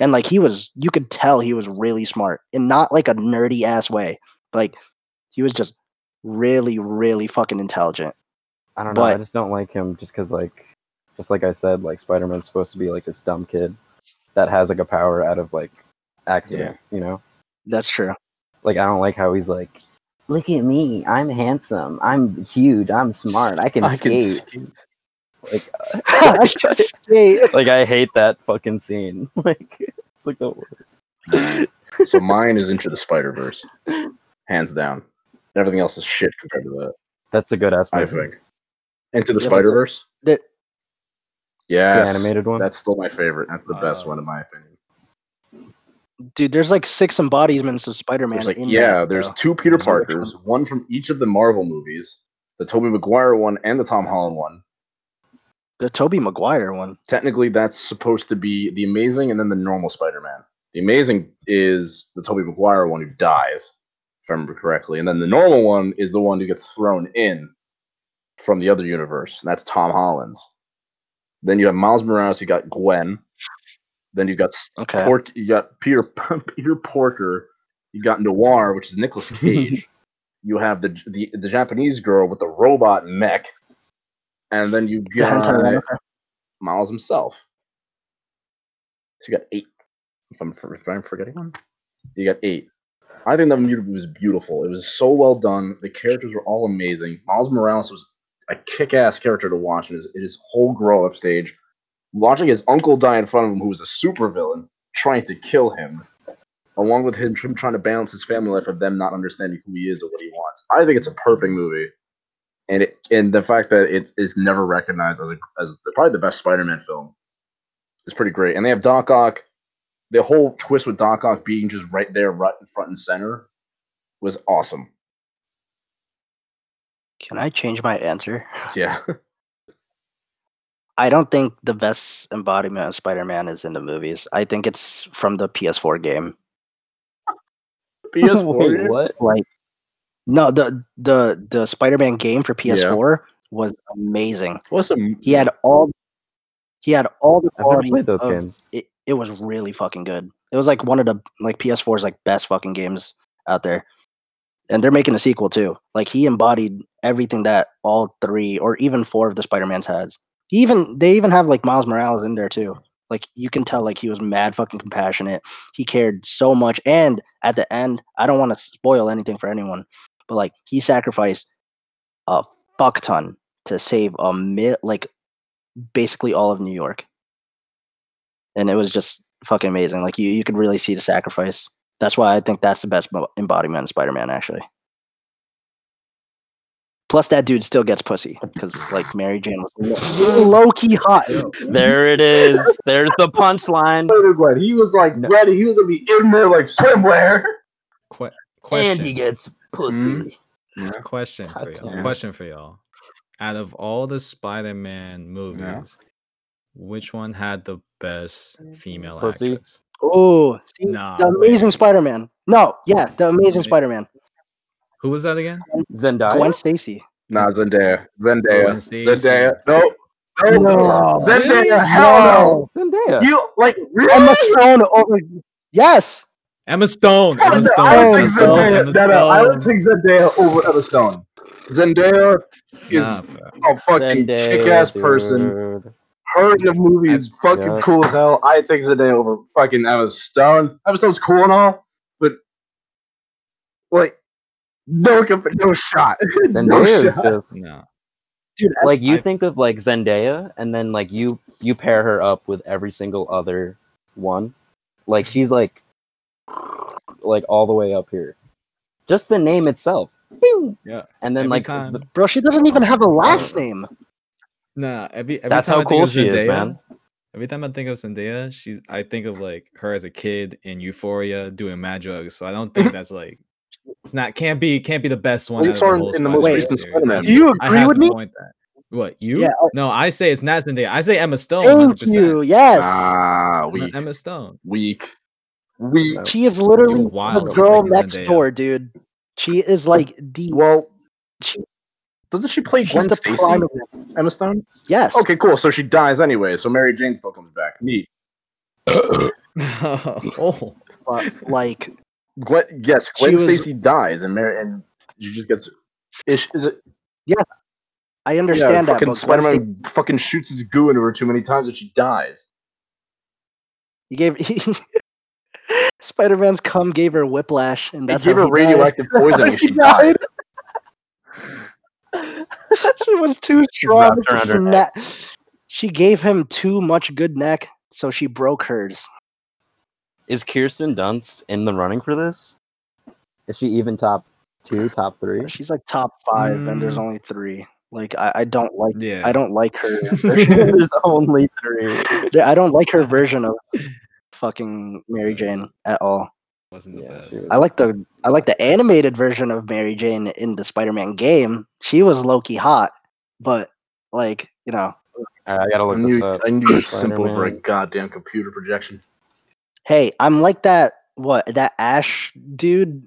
And, like, he was, you could tell he was really smart and not, like, a nerdy-ass way. Like, he was just really, really fucking intelligent. I don't know. But, I just don't like him just because, like, just like I said, like, Spider-Man's supposed to be, like, this dumb kid that has, like, a power out of, like, accident, yeah. you know? That's true. Like, I don't like how he's, like, look at me. I'm handsome. I'm huge. I'm smart. I can I skate. Can sk- Like, uh, I just like I hate that fucking scene. Like it's like the worst. So mine is Into the Spider-Verse, hands down. Everything else is shit compared to that. That's a good ass movie. I think Into the yeah, Spider-Verse. The, yes, the animated one. That's still my favorite. That's the uh, best one in my opinion. Dude, there's like six embodiments of Spider-Man. Like, in yeah, that, there's bro. two Peter there's Parkers, one from each of the Marvel movies, the Tobey Maguire one, and the Tom Holland one. The Tobey Maguire one. Technically, that's supposed to be the Amazing and then the normal Spider-Man. The Amazing is the Tobey Maguire one who dies, if I remember correctly. And then the normal one is the one who gets thrown in from the other universe, and that's Tom Holland's. Then you have Miles Morales, you got Gwen. Then you got okay. Pork, you got Peter Peter Porker, you got Noir, which is Nicolas Cage. You have the, the the Japanese girl with the robot mech. And then you got Miles himself. So you got eight. If I'm, if I'm forgetting one, you got eight. I think that movie was beautiful. It was so well done. The characters were all amazing. Miles Morales was a kick-ass character to watch in his, in his whole grow-up stage. Watching his uncle die in front of him, who was a supervillain, trying to kill him. along with him trying to balance his family life of them not understanding who he is or what he wants. I think it's a perfect movie. And it, and the fact that it is never recognized as a, as the, probably the best Spider-Man film is pretty great. And they have Doc Ock. The whole twist with Doc Ock being just right there, right in front and center, was awesome. Can I change my answer? Yeah. I don't think the best embodiment of Spider-Man is in the movies. I think it's from the P S four game. P S four? Wait, what? Like, no, the the the Spider-Man game for P S four yeah. was amazing. Awesome. He had all he had all the quality. I've never played those of, games. It, it was really fucking good. It was like one of the like P S four's like best fucking games out there. And they're making a sequel too. Like, he embodied everything that all three or even four of the Spider-Mans has. He even they even have like Miles Morales in there too. Like, you can tell like he was mad fucking compassionate. He cared so much. And at the end, I don't want to spoil anything for anyone, but like he sacrificed a fuck ton to save a mid like basically all of New York. And it was just fucking amazing. Like, you, you could really see the sacrifice. That's why I think that's the best embodiment of Spider-Man, actually. Plus, that dude still gets pussy because, like, Mary Jane was low-key hot. There it is. There's the punchline. He was, like, ready. He was going to be in there, like, swimwear. Que- question. And he gets pussy. Mm-hmm. Yeah. Question for y'all. Question for y'all. Out of all the Spider-Man movies, yeah. which one had the best female pussy? Actress? Oh, nah, the Amazing wait. Spider-Man. No, yeah, the Amazing wait. Spider-Man. Who was that again? Zendaya. Gwen Stacy. Nah, Zendaya. Zendaya. Gwen Zendaya. No. no. no. Zendaya. Hell no. Zendaya. You like really? Emma Stone over? Yes. Emma Stone. Emma Stone. I would take Zendaya. No, no, I would take Zendaya over Emma Stone. Zendaya is nah, a fucking kick-ass person. Her in the movie is fucking yeah. cool as hell. I take Zendaya over fucking Emma Stone. Emma Stone's cool and all, but like no, no shot. Zendaya no is shot. Just no. Dude, like I, you I, think of like Zendaya, and then like you you pair her up with every single other one. Like she's like like all the way up here. Just the name itself. Yeah. And then every like time. Bro, she doesn't even have a last name. Nah, every every That's time I cool think of Zendaya, is, every time I think of Zendaya, she's I think of like her as a kid in Euphoria doing mad drugs. So I don't think that's like it's not can't be can't be the best one. Out of the whole in the most recent Spider-Man. Do you agree I have with to me? Point that. What you? Yeah. No, I say it's not Zendaya. I say Emma Stone. Thank one hundred percent. You. Yes. Ah, weak. Emma Stone. Weak. Weak. She is literally the girl next Zendaya. Door, dude. She is like the well. She, Doesn't she play Gwen Stacy? Emma Stone? Yes. Okay, cool. So she dies anyway. So Mary Jane still comes back. Neat. oh, but, like Gwen, yes, Gwen Stacy was... dies, and Mary and you just gets. Is, is it? Yeah, I understand yeah, that. Fucking Spider-Man St- fucking shoots his goo into her too many times, and she dies. He gave he... Spider-Man's cum gave her whiplash, and that's he gave how her he radioactive died. Poisoning, and she died. She was too strong. She, na- she gave him too much good neck, so she broke hers. Is Kirsten Dunst in the running for this? Is she even top two, top three? She's like top five, mm. and there's only three. Like I, I don't like. Yeah. I don't like her. There's only three. I don't like her version of fucking Mary Jane at all. Wasn't the yeah, best. Was. I like the I like the animated version of Mary Jane in the Spider-Man game. She was low-key hot, but like you know, right, I gotta look I knew, this up. I knew it's simple for a goddamn computer projection. Hey, I'm like that. What that Ash dude?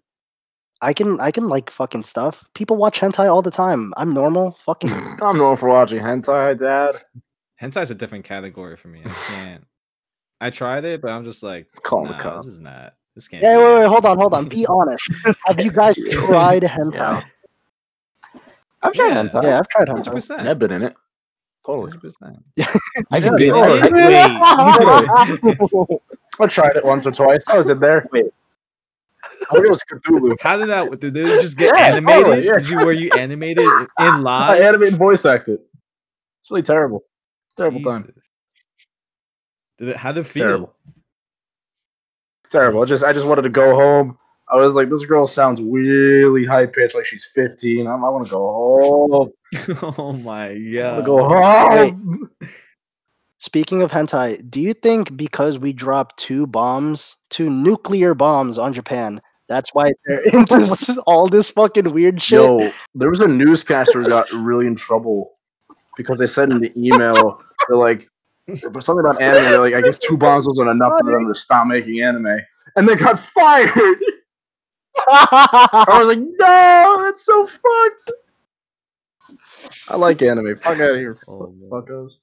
I can I can like fucking stuff. People watch hentai all the time. I'm normal. Fucking. I'm normal for watching hentai, Dad. Hentai's a different category for me. I can't. I tried it, but I'm just like calling nah, the cops. This is not. This can't yeah, wait, wait, wait, hold on, hold on. Be honest. Have you guys tried hentai? Yeah. I've tried yeah. hentai. Yeah, I've tried hentai. one hundred percent. I've been in it. Totally. one hundred percent. I could be in it. I tried it once or twice. I was in there. Wait. I think it was Cthulhu. How did that? Did it just get yeah, animated? Totally, yeah. Did you, were you animated in live? I animated and voice acted. It's really terrible. Terrible Jesus. Time. Did it? How did it feel? Terrible. terrible. I just I just wanted to go home. I was like, this girl sounds really high-pitched, like she's fifteen. I'm, I want to go home. Oh, my God. I want to go home. Hey, speaking of hentai, do you think because we dropped two bombs, two nuclear bombs on Japan, that's why they're into all this fucking weird shit? Yo, there was a newscaster who got really in trouble because they said in the email, they're like, but something about anime, they're like, I guess two bombs wasn't enough for them to stop making anime. And they got fired. I was like, no, that's so fucked. I like anime. Fuck out of here, oh, fuckos.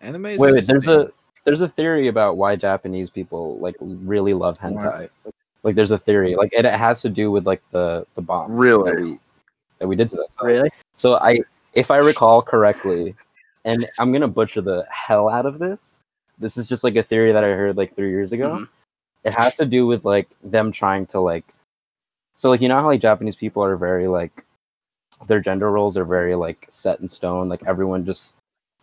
Anime is wait, wait, there's a there's a theory about why Japanese people like really love hentai. Wow. Like, there's a theory, like, and it has to do with like the the bombs really that we, that we did to them. Really? So I, if I recall correctly, and I'm gonna butcher the hell out of this. This is just like a theory that I heard like three years ago. Mm-hmm. It has to do with like them trying to like. So, like, you know how, like, Japanese people are very, like, their gender roles are very, like, set in stone. Like, everyone just,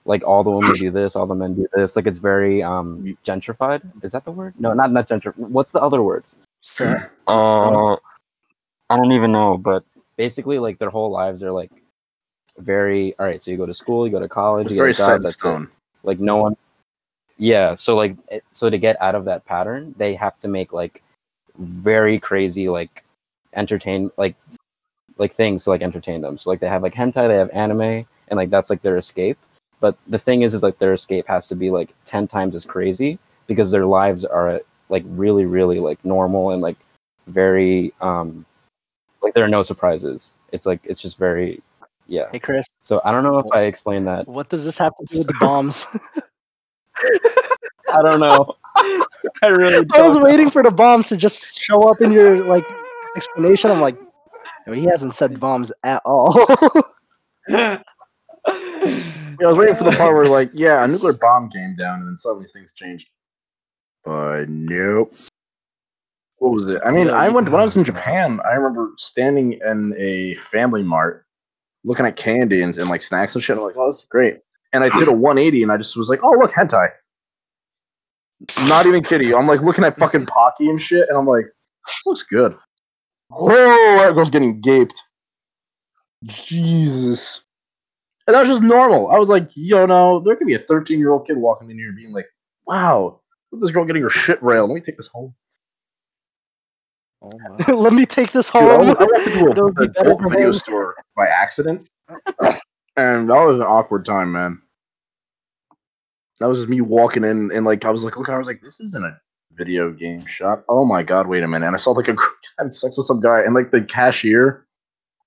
like, all the women do this, all the men do this. Like, it's very um, gentrified. Is that the word? No, not, not gentrified. What's the other word? Sure. Uh, I don't even know, but basically, like, their whole lives are, like, very, all right, so you go to school, you go to college, it's you get a job, that's it. Like, no one, yeah, so, like, it, so to get out of that pattern, they have to make, like, very crazy, like, entertain like like things to like entertain them. So like they have like hentai, they have anime, and like that's like their escape. But the thing is is like their escape has to be like ten times as crazy because their lives are like really, really like normal and like very um like there are no surprises. It's like it's just very yeah. Hey Chris. So I don't know if I explained that. What does this have to do with the bombs? I don't know. I really don't I was know. Waiting for the bombs to just show up in your like explanation. I'm like, no, he hasn't said bombs at all. Yeah, I was waiting for the part where like, yeah, a nuclear bomb came down and then suddenly things changed. But nope. What was it? I mean, I went when I was in Japan, I remember standing in a Family Mart looking at candy and, and like snacks and shit. I'm like, oh, this is great. And I did a one eighty and I just was like, oh look, hentai. Not even kidding you. I'm like looking at fucking Pocky and shit, and I'm like, this looks good. Whoa, that girl's getting gaped. Jesus. And that was just normal. I was like, yo, no, there could be a thirteen-year-old kid walking in here being like, wow, look at this girl getting her shit railed. Let me take this home. Oh my. Let me take this home. Dude, I went to do a, be a video home. Store by accident. And that was an awkward time, man. That was just me walking in, and like I was like, look, I was like, this isn't a video game shop. Oh my god, wait a minute. And I saw like a girl having sex with some guy and like the cashier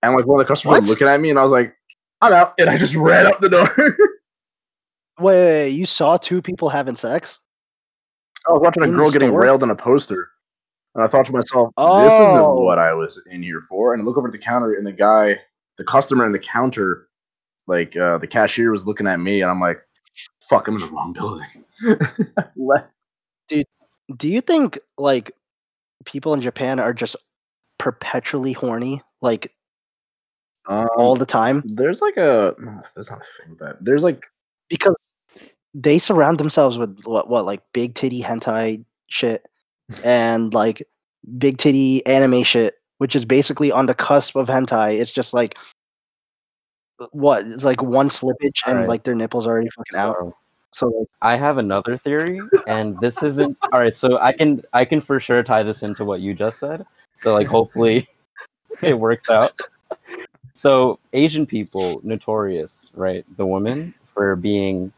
and like one of the customers what? Was looking at me and I was like, I'm out, and I just ran up the door. Wait, wait, you saw two people having sex? I was watching in a girl getting railed on a poster. And I thought to myself, oh. This isn't what I was in here for. And I look over at the counter and the guy, the customer in the counter, like uh, the cashier was looking at me and I'm like, fuck, I'm in the wrong building. Left. Dude. Do you think, like, people in Japan are just perpetually horny, like, um, all the time? There's, like, a... No, there's not a thing that... There's, like... Because they surround themselves with, what, what like, big titty hentai shit and, like, big titty anime shit, which is basically on the cusp of hentai. It's just, like, what? It's, like, one slippage and, right. like, their nipples are already fucking so. Out. So I have another theory, and this isn't all right. So I can I can for sure tie this into what you just said. So like hopefully it works out. So Asian people notorious, right? The women for being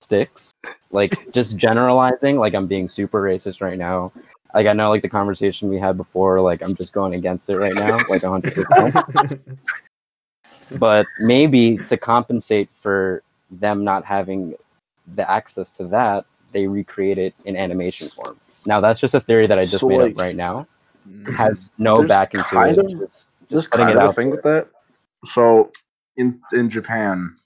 sticks, like just generalizing. Like I'm being super racist right now. Like I know, like the conversation we had before. Like I'm just going against it right now, like one hundred percent. But maybe to compensate for them not having the access to that, they recreate it in animation form. Now that's just a theory that I just so, made like, up right now. Has no backing to it. Of, just, there's just kind it of a thing with that. So in in Japan,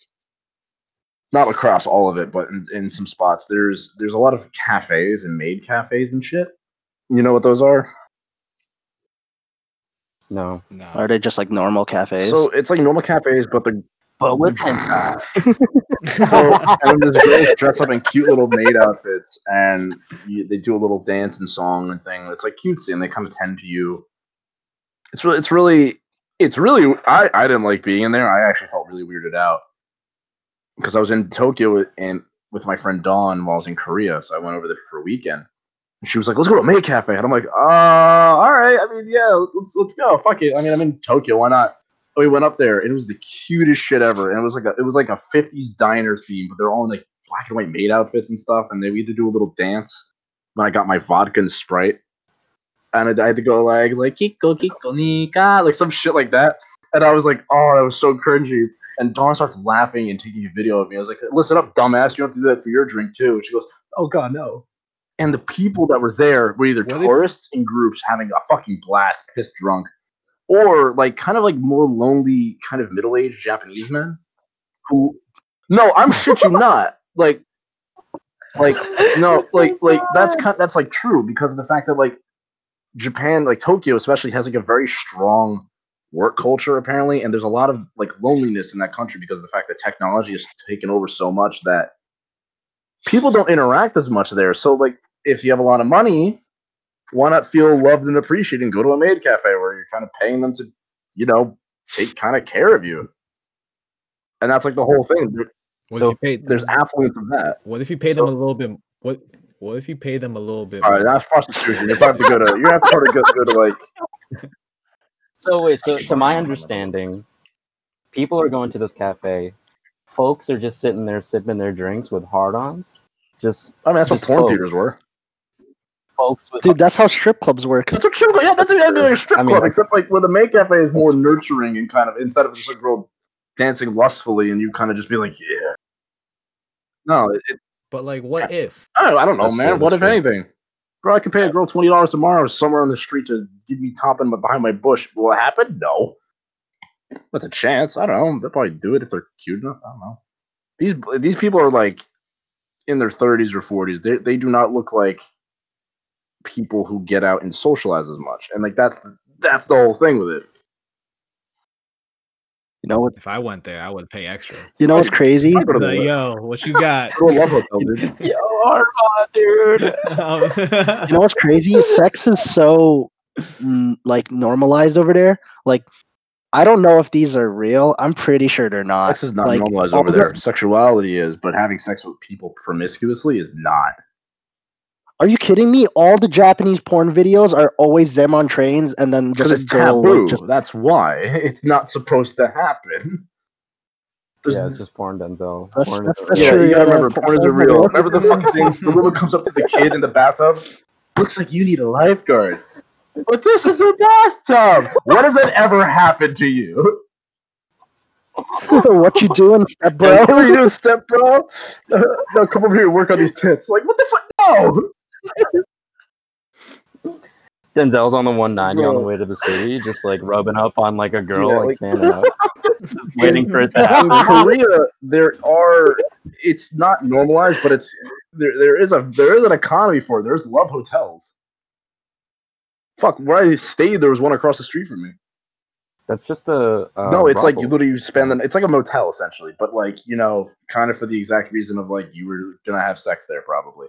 not across all of it, but in, in some spots, there's there's a lot of cafes and maid cafes and shit. You know what those are? No. no. Are they just like normal cafes? So it's like normal cafes, but the but with hentai. So, and this girl's dressed up in cute little maid outfits, and you, they do a little dance and song and thing. It's like cutesy, and they come tend to you. It's really, it's really, it's really. I, I didn't like being in there. I actually felt really weirded out because I was in Tokyo and with my friend Dawn while I was in Korea, so I went over there for a weekend. And she was like, "Let's go to a maid cafe," and I'm like, "Uh, all right. I mean, yeah, let's, let's let's go. Fuck it. I mean, I'm in Tokyo. Why not?" We went up there, and it was the cutest shit ever. And it was like a, it was like a fifties diner theme, but they're all in like black and white maid outfits and stuff. And they we had to do a little dance when I got my vodka and Sprite, and I, I had to go like like kiko kiko nika, like some shit like that. And I was like, oh, that was so cringy. And Dawn starts laughing and taking a video of me. I was like, listen up, dumbass, you don't have to do that for your drink too. And she goes, oh god, no. And the people that were there were either what tourists in groups having a fucking blast, pissed drunk. Or like kind of like more lonely kind of middle-aged Japanese men who no I'm shit you not like like no that's like so like that's kind of, that's like true because of the fact that like Japan, like Tokyo especially, has like a very strong work culture apparently, and there's a lot of like loneliness in that country because of the fact that technology has taken over so much that people don't interact as much there. So like if you have a lot of money, why not feel loved and appreciated and go to a maid cafe where you're kind of paying them to, you know, take kind of care of you? And that's like the whole thing. What so if you paid, there's affluence from that. What if you pay so, them a little bit? What What if you pay them a little bit? All right, that's prostitution. You're about to go to. You're about to go to, go to like. So wait. So to my understanding, people are going to this cafe. Folks are just sitting there sipping their drinks with hard-ons. Just I mean, that's what porn folks. theaters were. Folks with Dude, like, that's how strip clubs work. That's what strip club. Yeah, that's what like a strip I mean, club, like, except like where the maid cafe is more nurturing and kind of instead of just a girl dancing lustfully and you kind of just be like, yeah. No, it, but like, what I, if? I don't, I don't know, man. What if true. anything? Bro, I could pay a girl twenty dollars tomorrow somewhere on the street to give me top and behind my bush. Will it happen? No. That's a chance. I don't know. They'll probably do it if they're cute enough. I don't know. These these people are like in their thirties or forties. They they do not look like people who get out and socialize as much, and like that's the, that's the whole thing with it. You know what? If I went there, I would pay extra. You know what's crazy? Like, yo, what you got? Go love hotel, dude. Yo, Arma, dude. You know what's crazy? Sex is so like normalized over there. Like, I don't know if these are real. I'm pretty sure they're not. Sex is not like, normalized over there. The- Sexuality is, but having sex with people promiscuously is not. Are you kidding me? All the Japanese porn videos are always them on trains, and then just it's girl, taboo. Like, just... That's why it's not supposed to happen. There's... Yeah, it's just porn, Denzel. That's, porn that's, that's yeah, true. You gotta remember, yeah, porn is a real. Remember the fucking thing? The woman comes up to the kid in the bathtub. Looks like you need a lifeguard. But this is a bathtub. What has that ever happened to you? What you doing, step bro? What are you doing, step bro? Uh, no, come over here and work on these tits. Like, what the fuck? No. Denzel's on the one ninety on the way to the city, just like rubbing up on like a girl, yeah, like, like standing up, just waiting for it to happen. In Korea, there are. It's not normalized, but it's there. There is a there is an economy for it. There's love hotels. Fuck, where I stayed, there was one across the street from me. That's just a uh, no. It's rumble. Like you literally spend. The, it's like a motel essentially, but like you know, kind of for the exact reason of like you were gonna have sex there probably.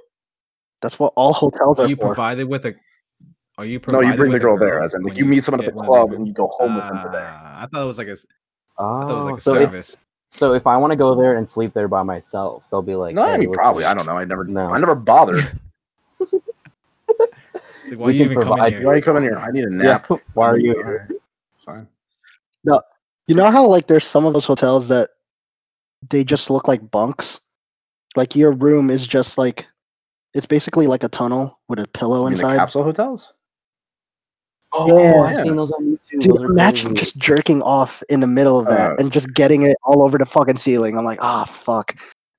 That's what all hotels are. Are you for. provided with a? Are you provided? No, you bring with the girl, girl there. As in, like you, you meet someone at the club and you go home uh, with them today. I thought it was like a. Oh, I thought it was like a so service. If, so if I want to go there and sleep there by myself, they'll be like, no, hey, I mean, probably. I don't know. I never. No. I never bothered. It's like, why are you even coming here? Why are you coming here? I need a nap. Yeah. Why are you here? Fine. No, you know how like there's some of those hotels that they just look like bunks. Like your room is just like. It's basically like a tunnel with a pillow you inside. The capsule hotels? Oh, yeah. I've seen those on YouTube. Dude, imagine just jerking off in the middle of that uh, and just getting it all over the fucking ceiling. I'm like, ah, oh, fuck.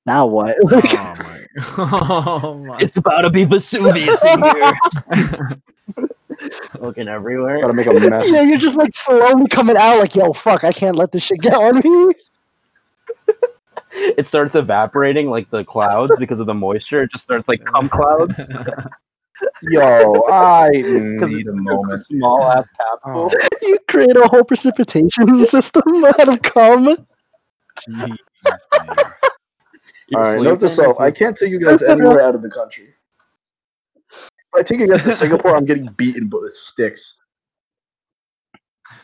Now what? Like, oh, my. Oh, my. It's about to be Vesuvius in here. Looking everywhere. Gotta make a mess. Yeah, you know, you're just like slowly coming out like, yo, fuck, I can't let this shit get on me. It starts evaporating like the clouds because of the moisture. It just starts like cum clouds. Yo, I need a moment. Small ass capsule. Oh. You create a whole precipitation system out of cum. Jeez. All right, note to self. Is... I can't take you guys anywhere out of the country. If I take you guys to Singapore, I'm getting beaten, but it sticks.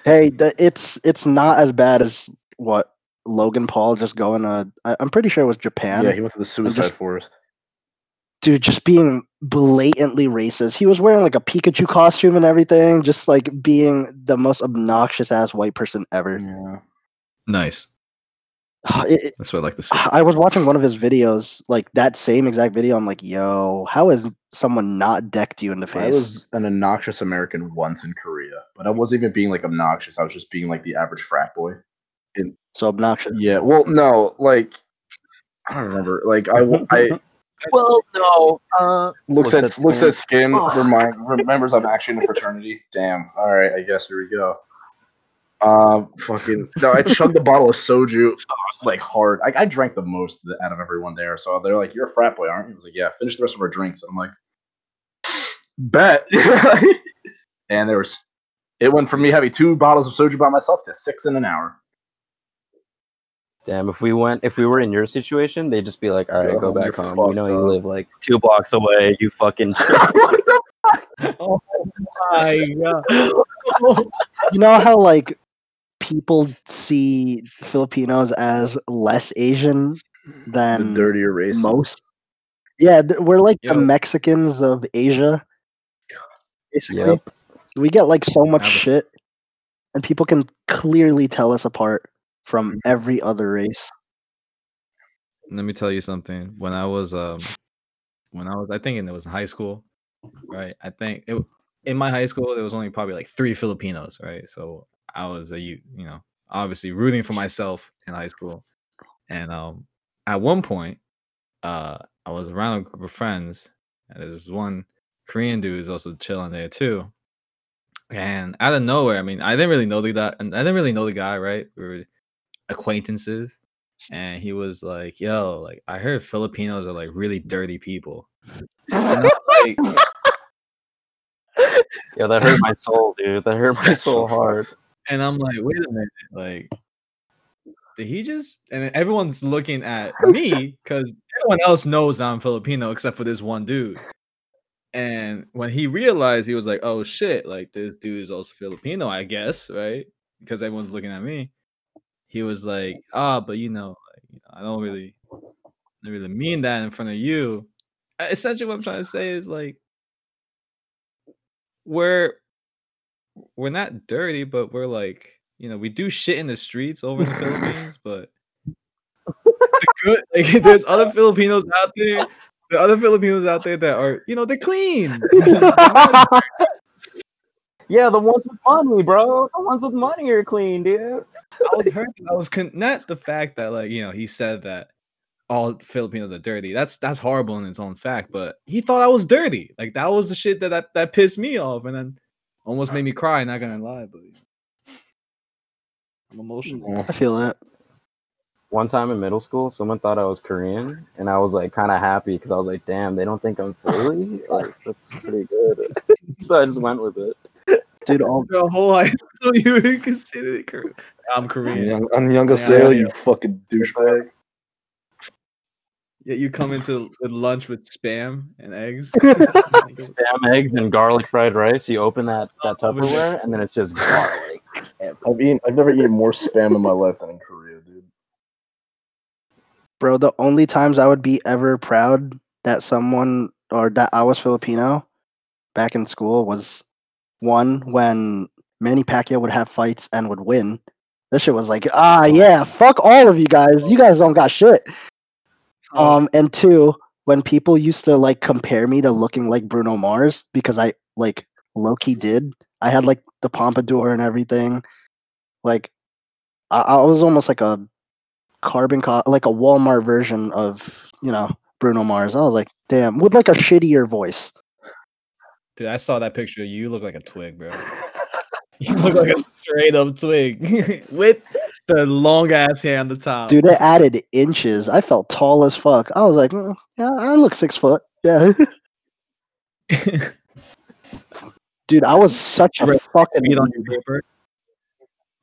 Hey, the, it's it's not as bad as what Logan Paul just going to. I, I'm pretty sure it was Japan. Yeah, he went to the suicide just, forest. Dude, just being blatantly racist. He was wearing like a Pikachu costume and everything, just like being the most obnoxious ass white person ever. Yeah. Nice. It, that's what I like to see. I was watching one of his videos, like that same exact video. I'm like, yo, how has someone not decked you in the face? I was an obnoxious American once in Korea, but I wasn't even being like obnoxious. I was just being like the average frat boy. And so obnoxious. Yeah. Well, no, like I don't remember. Like I, I well, no. Uh, looks at skin? looks at skin. Oh. Remind remembers I'm actually in a fraternity. Damn. All right. I guess here we go. Uh, fucking no! I chugged the bottle of soju like hard. Like I drank the most out of everyone there. So they're like, "You're a frat boy, aren't you?" I was like, "Yeah." Finish the rest of our drinks. And I'm like, "Bet." And there was, it went from me having two bottles of soju by myself to six in an hour. Damn! If we went, if we were in your situation, they'd just be like, "All right, go, go home, back home. We know up. You live like two blocks away. You fucking." What the fuck? Oh my god! You know how like. People see Filipinos as less Asian than the dirtier race. Most, yeah, th- we're like yep. the Mexicans of Asia. Basically, yep. We get like so much was... shit, and people can clearly tell us apart from every other race. Let me tell you something. When I was, um, when I was, I think it was in high school, right? I think it in my high school there was only probably like three Filipinos, right? So. I was a you know obviously rooting for myself in high school, and um at one point uh I was around a group of friends, and there's one Korean dude who's also chilling there too, and out of nowhere, I mean I didn't really know the guy, and I didn't really know the guy, right? We were acquaintances, and he was like, "Yo, like I heard Filipinos are like really dirty people." Like, yo, that hurt my soul, dude. That hurt my soul hard. And I'm like, wait a minute, like, did he just? And everyone's looking at me because everyone else knows I'm Filipino except for this one dude. And when he realized, he was like, "Oh shit! Like this dude is also Filipino, I guess, right?" Because everyone's looking at me. He was like, "Ah, but you know, like, I don't really, I don't really mean that in front of you." Essentially, what I'm trying to say is like, we're. We're not dirty, but we're like, you know, we do shit in the streets over in the Philippines, but the good, like, there's other Filipinos out there, the other Filipinos out there that are, you know, they're clean. Yeah, the ones with money, bro. The ones with money are clean, dude. I was hurt. I was con- not the fact that, like, you know, he said that all Filipinos are dirty. That's that's horrible in its own fact, but he thought I was dirty. Like that was the shit that that, that pissed me off, and then. Almost made me cry, not gonna lie, but I'm emotional. I feel that. One time in middle school, someone thought I was Korean, and I was like kind of happy because I was like, damn, they don't think I'm Philly? Like, that's pretty good. So I just went with it. Dude, all the whole high school, you considered Korean. I'm Korean. I'm, I'm the youngest yeah, sale, you fucking douchebag. Yeah, you come into lunch with spam and eggs. Spam, eggs, and garlic fried rice. You open that, that Tupperware, and then it's just garlic. I've eaten, I've never eaten more spam in my life than in Korea, dude. Bro, the only times I would be ever proud that someone, or that I was Filipino back in school was, one, when Manny Pacquiao would have fights and would win. This shit was like, ah, yeah, fuck all of you guys. You guys don't got shit. Um, and two, when people used to like compare me to looking like Bruno Mars, because I like low-key did, I had like the pompadour and everything. Like I, I was almost like a carbon co- like a Walmart version of, you know, Bruno Mars. I was like, damn, with like a shittier voice. Dude, I saw that picture. You look like a twig, bro. You look like a straight up twig with the long ass hair on the top. Dude, it added inches. I felt tall as fuck. I was like, mm, yeah, I look six foot. Yeah. Dude, I was such a fucking. Feet on your paper.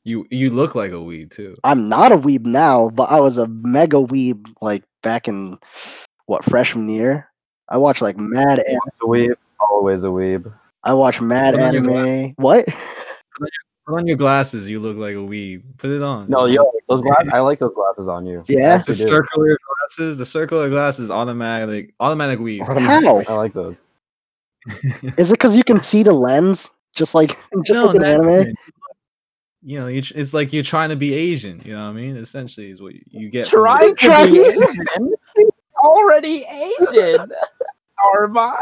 You you look like a weeb too. I'm not a weeb now, but I was a mega weeb like back in what freshman year. I watched like mad. Anime. A weeb, always a weeb. I watch mad put anime. Gla- what? Put on your glasses. You look like a weeb. Put it on. No, yo, those glasses. I like those glasses on you. Yeah, the circular glasses. The circular glasses, automatic, automatic weeb. How? I like those. Is it because you can see the lens, just like just no, like an anime? Good. You know, it's like you're trying to be Asian. You know what I mean? Essentially, is what you get. Trying to be Asian. He's already Asian. Armand.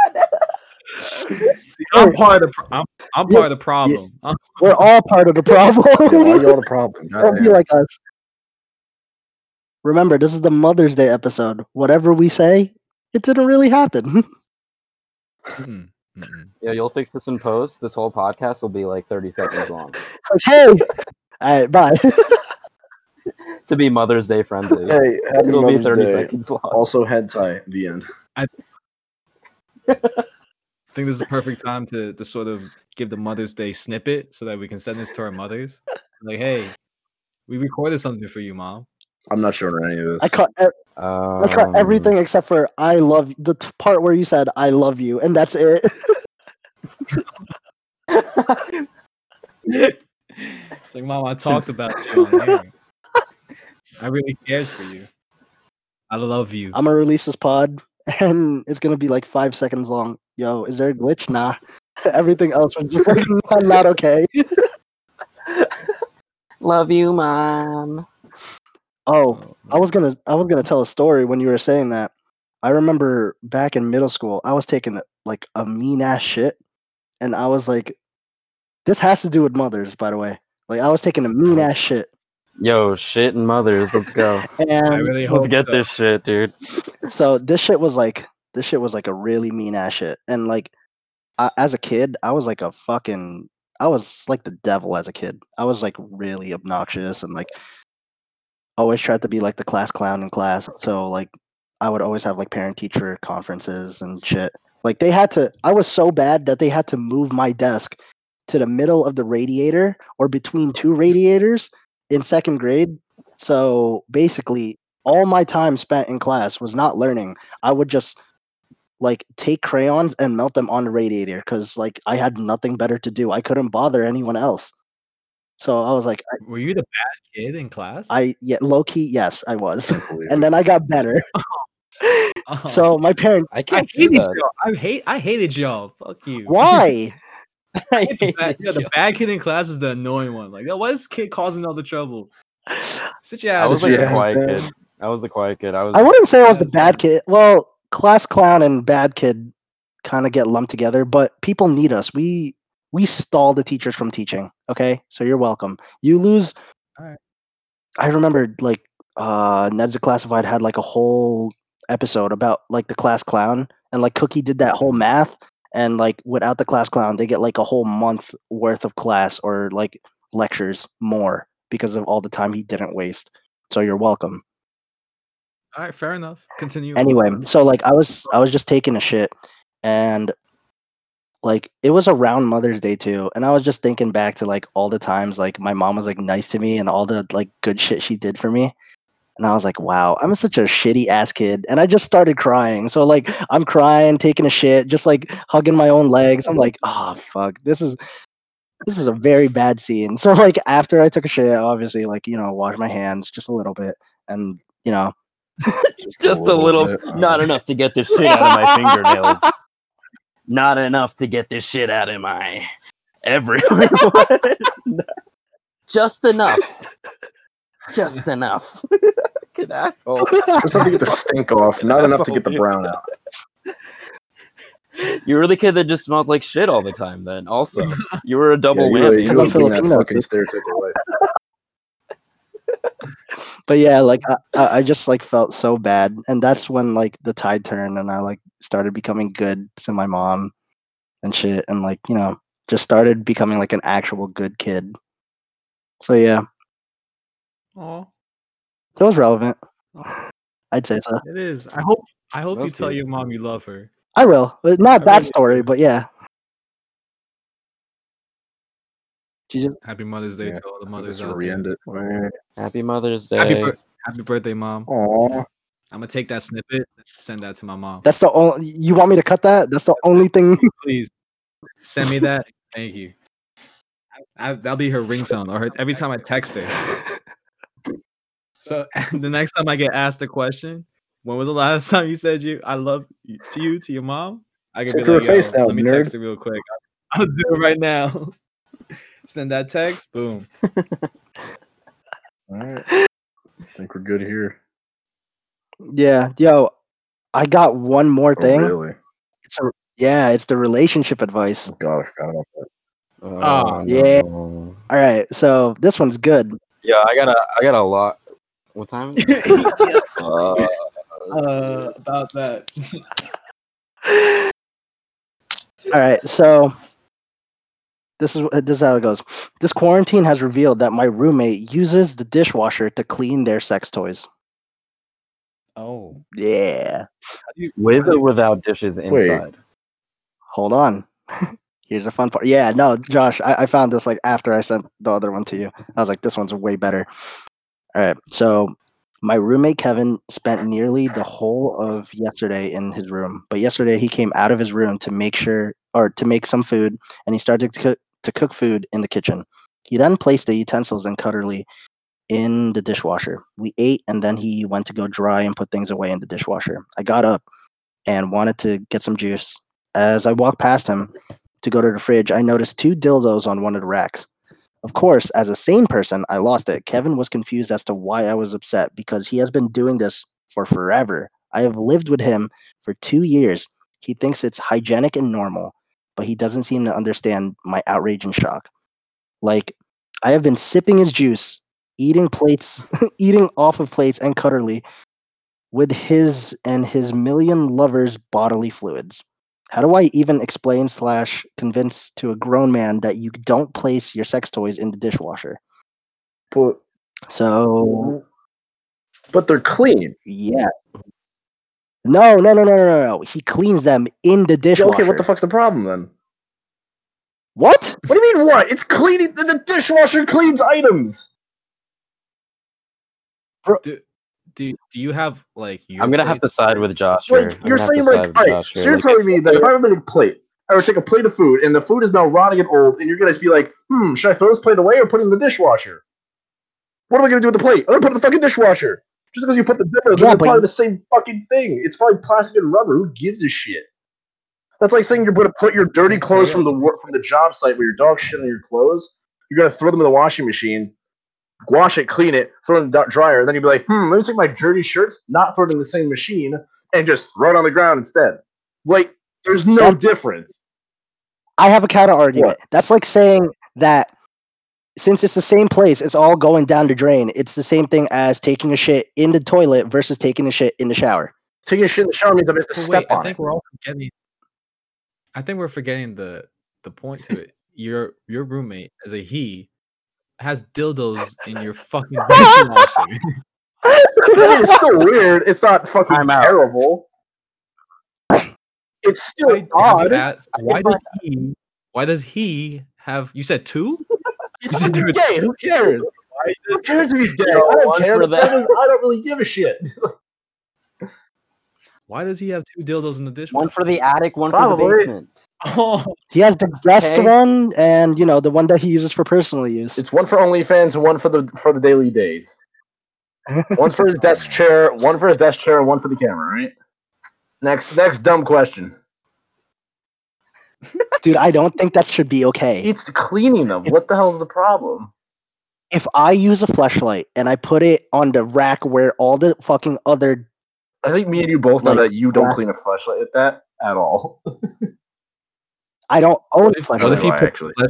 See, I'm part of the. I'm, I'm yeah, part of the problem. Yeah. We're all part of the problem. We're all the problem. Don't be like us. Remember, this is the Mother's Day episode. Whatever we say, it didn't really happen. Hmm. Mm-hmm. Yeah, you'll fix this in post. This whole podcast will be like thirty seconds long. Okay. All right, bye. To be Mother's Day friendly. Hey, it'll Mother's be thirty seconds long. Also hentai, the end. I, I think this is the perfect time to, to sort of give the Mother's Day snippet so that we can send this to our mothers. Like, hey, we recorded something for you, Mom. I'm not sure any of this. I caught, er- um, I caught everything except for I love the t- part where you said I love you, and that's it. It's like, Mom, I talked about you on here. I really cared for you. I love you. I'm going to release this pod, and it's going to be like five seconds long. Yo, is there a glitch? Nah. Everything else was just like, not, not okay. Love you, Mom. Oh, I was gonna, I was gonna tell a story when you were saying that. I remember back in middle school, I was taking like a mean ass shit, and I was like, "This has to do with mothers, by the way." Like, I was taking a mean ass shit. Yo, shit and mothers, let's go. And I really hope let's get so. This shit, dude. So this shit was like, this shit was like a really mean ass shit, and like, I, as a kid, I was like a fucking, I was like the devil as a kid. I was like really obnoxious and like. Always tried to be like the class clown in class, so like I would always have like parent teacher conferences and shit. Like they had to, I was so bad that they had to move my desk to the middle of the radiator or between two radiators in second grade. So basically all my time spent in class was not learning. I would just like take crayons and melt them on the radiator because like I had nothing better to do. I couldn't bother anyone else. So I was like, I, were you the bad kid in class? I yeah, low key, yes, I was. And then I got better. Oh. Oh. So my parents, I can't I hated y'all. I hate I hated y'all. Fuck you. Why? I the, bad, you know, the bad kid in class is the annoying one. Like, why is this kid causing all the trouble? Sit your ass. I was like the quiet man. Kid. I was the quiet kid. I was I wouldn't say I was the bad kid. Well, class clown and bad kid kind of get lumped together, but people need us. We We stall the teachers from teaching, okay? So you're welcome. You lose... All right. I remember, like, uh, Ned's Declassified had, like, a whole episode about, like, the class clown. And, like, Cookie did that whole math. And, like, without the class clown, they get, like, a whole month worth of class or, like, lectures more because of all the time he didn't waste. So you're welcome. All right, fair enough. Continue. Anyway, so, like, I was, I was just taking a shit. And... like, it was around Mother's Day, too, and I was just thinking back to, like, all the times, like, my mom was, like, nice to me and all the, like, good shit she did for me, and I was like, wow, I'm such a shitty-ass kid, and I just started crying, so, like, I'm crying, taking a shit, just, like, hugging my own legs, I'm like, oh, fuck, this is, this is a very bad scene, so, like, after I took a shit, obviously, like, you know, wash my hands just a little bit, and, you know. Just, just a little, little bit, not enough to get this shit out of my fingernails. Not enough to get this shit out of my everywhere. Just enough. Just enough. Good asshole. Just enough to get the stink off. Not enough to get the brown out. You were the kid that just smelled like shit all the time then, also. You were a double yeah, whammy. You were being that fucking stereotypical way. But yeah, like, I, I just, like, felt so bad. And that's when, like, the tide turned and I, like, started becoming good to my mom and shit, and like, you know, just started becoming like an actual good kid. So yeah. Oh, it was relevant. Aww. I'd say so. It is. I hope. I hope you tell good. Your mom you love her. I will. Not I that really story, do. But yeah. She just, Happy Mother's Day yeah, to all the mothers out there. Happy Mother's Day. Happy, bir- happy birthday, Mom. Aww. I'm gonna take that snippet and send that to my mom. That's the only. You want me to cut that? That's the only thing. Please send me that. Thank you. I, that'll be her ringtone, or her, every time I text her. So the next time I get asked a question, when was the last time you said you I love you, to you to your mom? I can be like, yo, let down, me nerd. text it real quick. I'll do it right now. Send that text. Boom. All right. I think we're good here. Yeah, yo, I got one more oh, thing. Really? It's a, yeah, it's the relationship advice. Oh, gosh, I forgot about that. Oh, oh yeah. No. All right, so this one's good. Yeah, I got a, I got a lot. What time is it? uh, uh, about that. All right, so this is this is how it goes. This quarantine has revealed that my roommate uses the dishwasher to clean their sex toys. Oh yeah. You, With or without dishes inside? Wait. Hold on. Here's the fun part. Yeah, no, Josh, I, I found this like after I sent the other one to you. I was like, this one's way better. All right. So my roommate, Kevin, spent nearly the whole of yesterday in his room. But yesterday he came out of his room to make sure or to make some food. And he started to cook, to cook food in the kitchen. He then placed the utensils and cutlery in the dishwasher. We ate and then he went to go dry and put things away in the dishwasher. I got up and wanted to get some juice. As I walked past him to go to the fridge, I noticed two dildos on one of the racks. Of course, as a sane person, I lost it. Kevin was confused as to why I was upset because he has been doing this for forever. I have lived with him for two years. He thinks it's hygienic and normal, but he doesn't seem to understand my outrage and shock. Like, I have been sipping his juice, eating plates, eating off of plates and cutlery with his and his million lovers' bodily fluids. How do I even explain slash convince to a grown man that you don't place your sex toys in the dishwasher? But so, but they're clean. Yeah. No, no, no, no, no, no. He cleans them in the dishwasher. Okay, what the fuck's the problem then? What? What do you mean? What? It's cleaning. The dishwasher cleans items. Do, do, do you have, like... Your I'm going to have to side with Josh. Like, you're saying, like, all right, so you're like, telling me that if I were to make a plate, I would take a plate of food, and the food is now rotting and old, and you're going to be like, hmm, should I throw this plate away or put it in the dishwasher? What am I going to do with the plate? I'm going to put it in the fucking dishwasher. Just because you put the dinner, yeah, they're part of the same fucking thing. It's probably plastic and rubber. Who gives a shit? That's like saying you're going to put your dirty clothes from the from the job site where your dog shit on your clothes. You're going to throw them in the washing machine, wash it, clean it, throw it in the dryer, and then you'd be like, hmm, let me take my dirty shirts, not throw it in the same machine, and just throw it on the ground instead. Like, there's no That's, difference. I have a counter-argument. What? That's like saying that since it's the same place, it's all going down the drain. It's the same thing as taking a shit in the toilet versus taking a shit in the shower. Taking a shit in the shower means I have to well, step wait, on I think it. We're all forgetting, I think we're forgetting the, the point to it. Your, your roommate, as a he, has dildos in your fucking dishwasher. It's still weird. It's not fucking I'm terrible. Out. It's still I, odd. Asked, why does he? Why does he have? You said two? He's gay. Who cares? Who cares if he's gay? I don't care. For that. Is, I don't really give a shit. Why does he have two dildos in the dishwasher? One for the attic, one Probably. for the basement. Oh, he has the guest okay. one, and you know the one that he uses for personal use. It's one for OnlyFans, and one for the for the daily days. One for his desk chair, one for his desk chair, one for the camera. Right? Next, next dumb question. Dude, I don't think that should be okay. It's the cleaning them. What the hell is the problem? If I use a fleshlight and I put it on the rack where all the fucking other I think me and you both know like, that you don't that. clean a fleshlight like that at all. I don't own a fleshlight. What if you put actually? Flesh,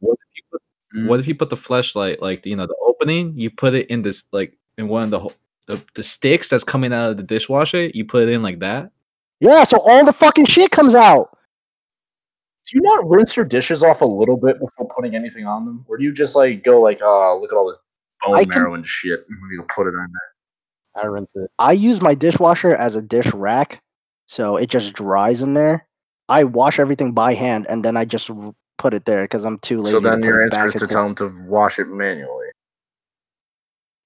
what, if you put, mm. what if you put the fleshlight, like you know, the opening? You put it in this, like in one of the, the the sticks that's coming out of the dishwasher. You put it in like that. Yeah, so all the fucking shit comes out. Do you not rinse your dishes off a little bit before putting anything on them, or do you just like go like, oh, look at all this bone I marrow can... and shit, and we're gonna put it on there? I rinse it. I use my dishwasher as a dish rack, so it just dries in there. I wash everything by hand, and then I just put it there because I'm too lazy. So then to your answer is to tell him to wash it manually.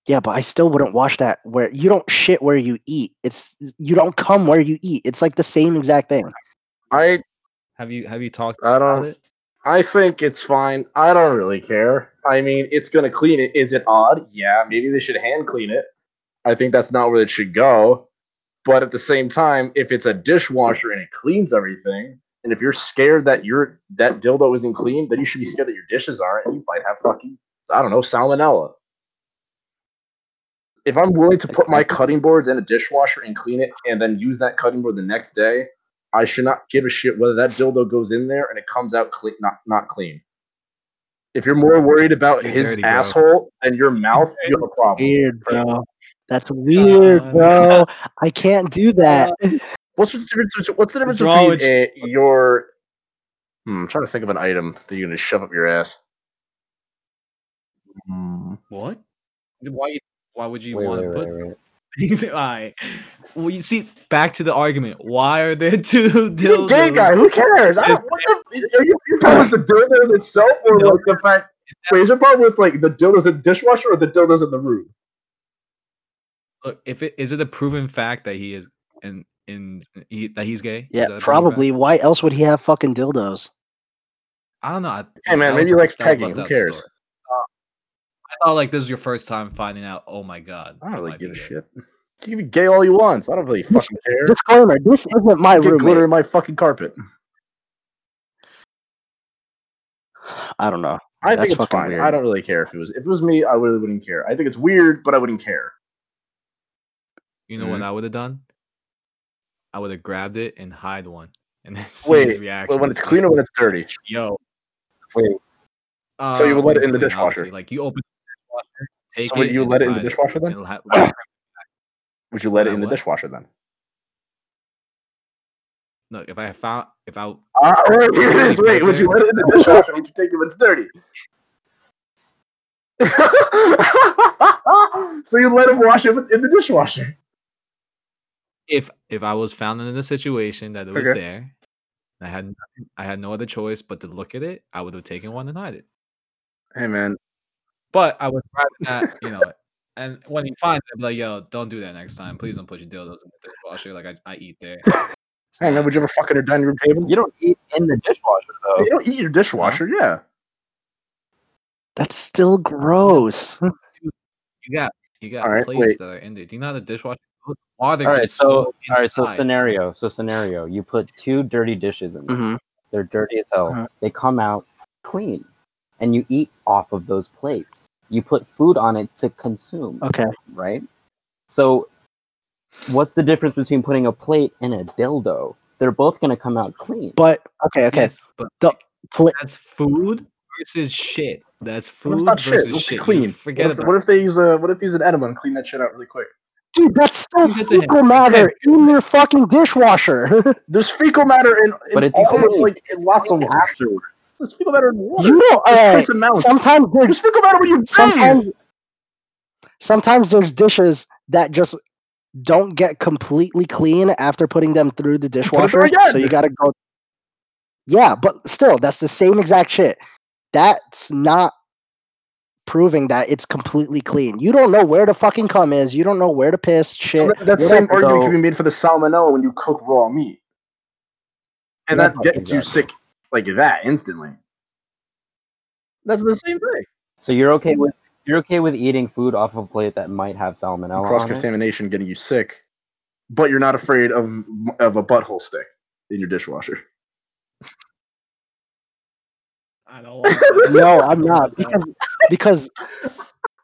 Yeah, but I still wouldn't wash that. Where you don't shit where you eat. It's you don't come where you eat. It's like the same exact thing. I have you have you talked I don't, about it? I think it's fine. I don't really care. I mean, it's gonna clean it. Is it odd? Yeah, maybe they should hand clean it. I think that's not where it should go. But at the same time, if it's a dishwasher and it cleans everything, and if you're scared that your that dildo isn't clean, then you should be scared that your dishes aren't, and you might have fucking I don't know salmonella. If I'm willing to put my cutting boards in a dishwasher and clean it and then use that cutting board the next day, I should not give a shit whether that dildo goes in there and it comes out clean, not, not clean. If you're more worried about You're his dirty, asshole bro. than your mouth, you have a problem. Weird, bro. That's weird, uh, bro. I can't do that. What's the difference, what's the difference between with a, your... Hmm, I'm trying to think of an item that you're going to shove up your ass. What? Why you... Why would you wait, want wait, to put wait, wait. things? All right. Well, you see, back to the argument. Why are there two dildos? He's a gay guy. Who cares? I don't, what the, are you talking about the dildos itself or no. like the fact? Wait, is your problem with like the dildos in the dishwasher or the dildos in the room? Look, if it is it a proven fact that he is and in, in he, that he's gay? Yeah, probably. Why else would he have fucking dildos? I don't know. I, hey man, maybe he likes pegging. Who cares? Story. I thought like this is your first time finding out. Oh my god! I don't really give a shit. You can be gay all you want. So I don't really fucking care. Disclaimer: this isn't my room. Glitter in my fucking carpet. I don't know. I think it's fine. Weird. I don't really care if it was. If it was me, I really wouldn't care. I think it's weird, but I wouldn't care. You know mm. what I would have done? I would have grabbed it and hide one, and then see wait, his reaction. Wait, when it's clean or when it's dirty? Yo, wait. Uh, so you would let it in the dishwasher? Obviously. Like you open. Take so would you let it in the dishwasher then? Ha- would you let it in the dishwasher then? Look, if I found, if I uh, wait, here it is. Wait, would you let it in the dishwasher? Would you take it when it's dirty? So you let him wash it in the dishwasher. If if I was found in a situation that it was okay. there, I had I had no other choice but to look at it. I would have taken one and hide it. Hey man. But I would rather not, you know, and when he finds it, I'd be like, yo, don't do that next time. Please don't put your dildos in the dishwasher. Like, I, I eat there. Hey, man, would you ever fucking her dining room table? You don't eat in the dishwasher, though. You don't eat your dishwasher, no? Yeah. That's still gross. You got you got right, plates wait. that are in there. Do you know how the dishwasher goes? All right, so, all right, so scenario. So scenario. You put two dirty dishes in there. Mm-hmm. They're dirty as hell. Mm-hmm. They come out clean. And you eat off of those plates. You put food on it to consume. Okay. Right? So what's the difference between putting a plate and a dildo? They're both going to come out clean. But, okay, okay. Yes, but the pl- that's food versus shit. That's food not versus shit. shit. Clean. Forget what if, about what if they use a, what if they use an enema and clean that shit out really quick? Dude, that's still fecal matter in your fucking dishwasher. There's fecal matter in, in but it's almost like in lots of water. There's fecal matter in water. You know, uh, there's sometimes there's fecal matter when you sometimes, sometimes there's dishes that just don't get completely clean after putting them through the dishwasher. So you gotta go. Yeah, but still, that's the same exact shit. That's not proving that it's completely clean. You don't know where the fucking cum is. You don't know where to piss, shit. So that same argument so, can be made for the salmonella when you cook raw meat. And that gets exactly. you sick like that instantly. That's the same thing. So you're okay with you're okay with eating food off of a plate that might have salmonella. Cross contamination getting you sick, but you're not afraid of of a butthole stick in your dishwasher. I don't want that. No, I'm not because because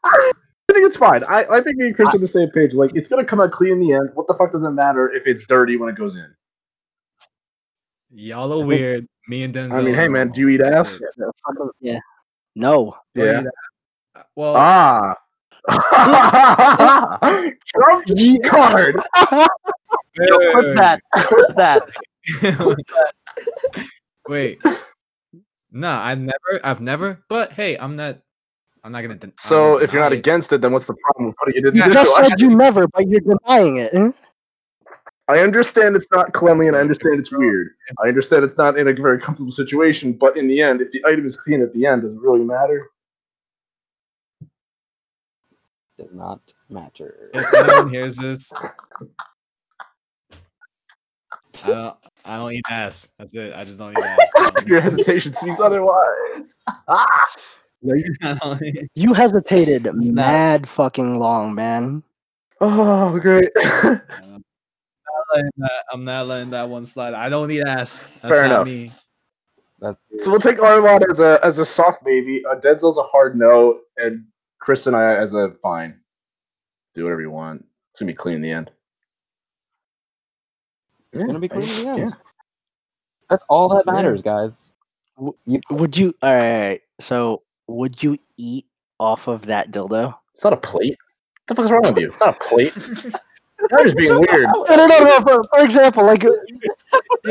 I think it's fine. I, I think me and Chris I, are on the same page. Like it's gonna come out clean in the end. What the fuck does it matter if it's dirty when it goes in? Y'all are weird. Me and Denzel. I mean, hey man, do you eat ass? Yeah. No. Yeah. Well. Ah. Trump card. Yo, clip that. Clip that. Wait. Nah, I've never, I've never. But hey, I'm not, I'm not gonna. Den- so gonna if you're not it. against it, then what's the problem with putting it in? You just said you never, but you're denying it. Hmm? I understand it's not cleanly, and I understand it's weird. I understand it's not in a very comfortable situation, but in the end, if the item is clean at the end, does it really matter? Does not matter. If no one hears this, I don't, I don't eat ass. That's it. I just don't eat ass. Your hesitation speaks otherwise. Ah! No, you, you hesitated it's mad not. fucking long, man. Oh, great. uh, I'm, not that, I'm not letting that one slide. I don't need ass. That's Fair not enough. Me. That's so we'll take Arlon as a as a soft maybe. Uh, Denzel's a hard no, and Chris and I as a fine. Do whatever you want. It's gonna be clean in the end. It's yeah, gonna be clean I, in the end. Yeah. That's all that matters, yeah. guys. You, would you? All right. So, would you eat off of that dildo? It's not a plate. What the fuck is wrong with you? It's not a plate. You're just being weird. No, no, no, no. For, for example, like,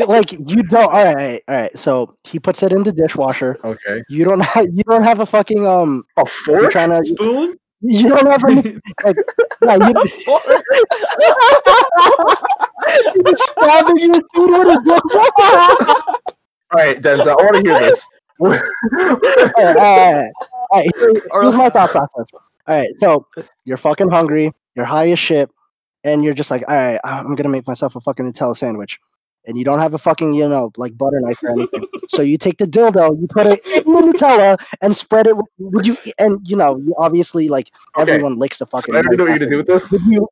like you don't. All right, all right. So he puts it in the dishwasher. Okay. You don't. Have, you don't have a fucking um. A fork? You're trying to spoon? You don't have any. Like, no, you. You're stabbing your food with a dildo. All right, Denzel. I want to hear this. all right, all right, all right. Here, here's my thought process. All right, so you're fucking hungry, you're high as shit, and you're just like, all right, I'm gonna make myself a fucking Nutella sandwich, and you don't have a fucking, you know, like butter knife or anything. So you take the dildo, you put it in the Nutella, and spread it. With, would you? And you know, you obviously, like okay. everyone licks the fucking. So I don't know what you're gonna do with this. You,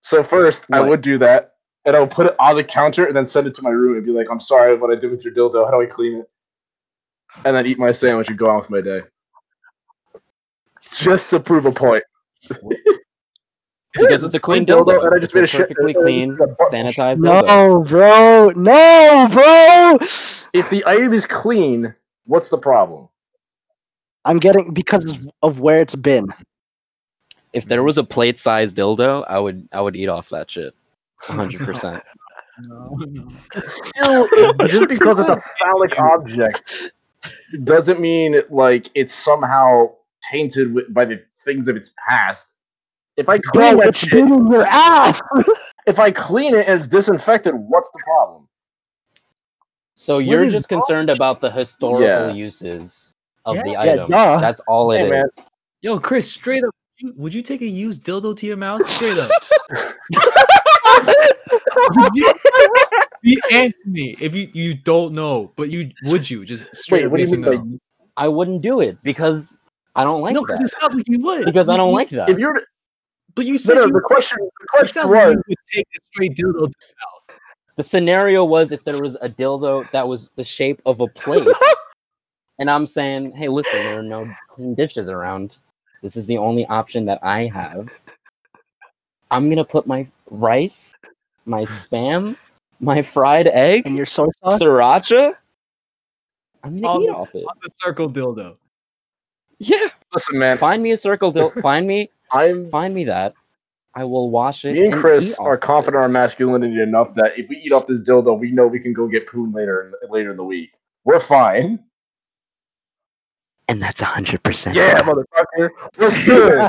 so first, what? I would do that, and I would put it on the counter, and then send it to my room, and be like, I'm sorry, what I did with your dildo. How do I clean it? And then eat my sandwich and go on with my day. Just to prove a point. Because it's a clean dildo, and I just made a perfectly clean, sanitized dildo. No, bro. No, bro. If the item is clean, what's the problem? I'm getting because of where it's been. If there was a plate-sized dildo, I would I would eat off that shit. one hundred percent. No, no. Still, just because it's a phallic object doesn't mean like it's somehow tainted with, by the things of its past. If I clean that shit, in your ass. If I clean it and it's disinfected, what's the problem? So what you're just concerned shit? about the historical yeah. uses of yeah. the item. Yeah, That's all it hey, is. Man. Yo, Chris, straight up, would you take a used dildo to your mouth? Straight up. You answer me if you, you don't know, but you would you just straight? Wait, what do you mean by... I wouldn't do it because I don't like no, that. No, because it sounds like you would. Because you, I don't you, like that. If you're, but you said no, no, you, the question. The question it sounds was, like you would take a straight dildo to your mouth. The scenario was if there was a dildo that was the shape of a plate, and I'm saying, hey, listen, there are no clean dishes around. This is the only option that I have. I'm gonna put my rice, my spam, my fried egg, and your soy sauce, sriracha. I'm gonna on eat the, off it. On the circle dildo. Yeah. Listen, man. Find me a circle dildo. Find me. I'm. Find me that. I will wash it. Me and, and Chris are confident in our masculinity enough that if we eat off this dildo, we know we can go get poon later in, later in the week. We're fine. And that's a hundred percent. Yeah, motherfucker. What's good?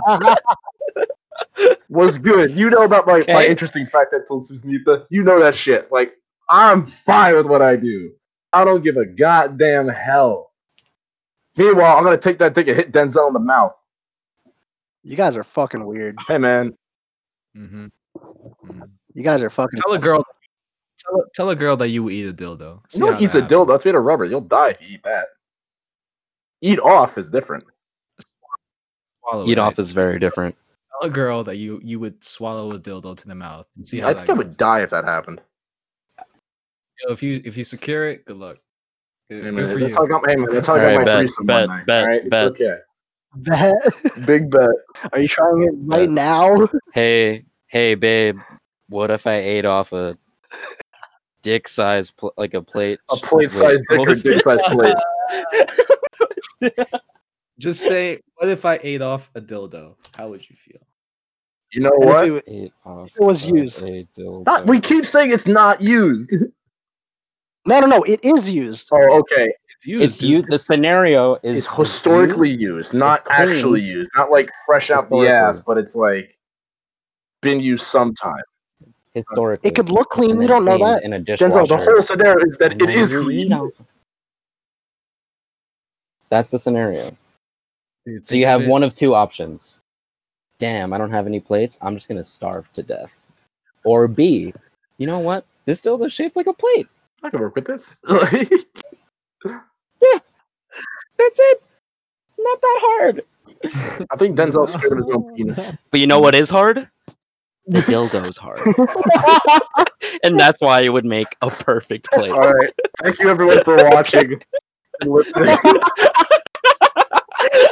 Was good. You know about my, okay. my interesting fact that I told Susanita. You know that shit. Like, I'm fine with what I do. I don't give a goddamn hell. Meanwhile, I'm going to take that dick and hit Denzel in the mouth. You guys are fucking weird. Hey, man. Mm-hmm. Mm-hmm. You guys are fucking... Tell a girl Tell, tell a girl that you eat a dildo. See you know eats a happens. dildo. It's made of rubber. You'll die if you eat that. Eat off is different. Swallow eat it, off right? is very different. A girl that you you would swallow a dildo to the mouth and see yeah, how I think goes. I would die if that happened. Yo, if you if you secure it, good luck. Good, hey, good for that's you. How I got, hey, man, that's how I got right, my bet, threesome bet, one night. Bet, all right? bet. It's okay. Bet. Big bet. Are you trying it right bet. now? Hey, hey, babe. What if I ate off a dick size pl- like a plate? A plate size dick or dick size plate? Just say, what if I ate off a dildo? How would you feel? You know and what? If it, ate off it was used. Not, we keep saying it's not used. No, no, no. It is used. Oh, okay. It's used. It's used. The scenario is it's historically used, used not actually used. Not like fresh out the ass, but it's like been used sometime. historically. It could look clean. We don't know that. In a Denzel, the whole scenario is that it is clean. Know. That's the scenario. Dude, so you have it. One of two options. Damn, I don't have any plates. I'm just going to starve to death. Or B, you know what? This still is shaped like a plate. I can work with this. Yeah. That's it. Not that hard. I think Denzel's scared of his own penis. But you know what is hard? The dildo's hard. And that's why it would make a perfect plate. All right. Thank you everyone for watching and listening.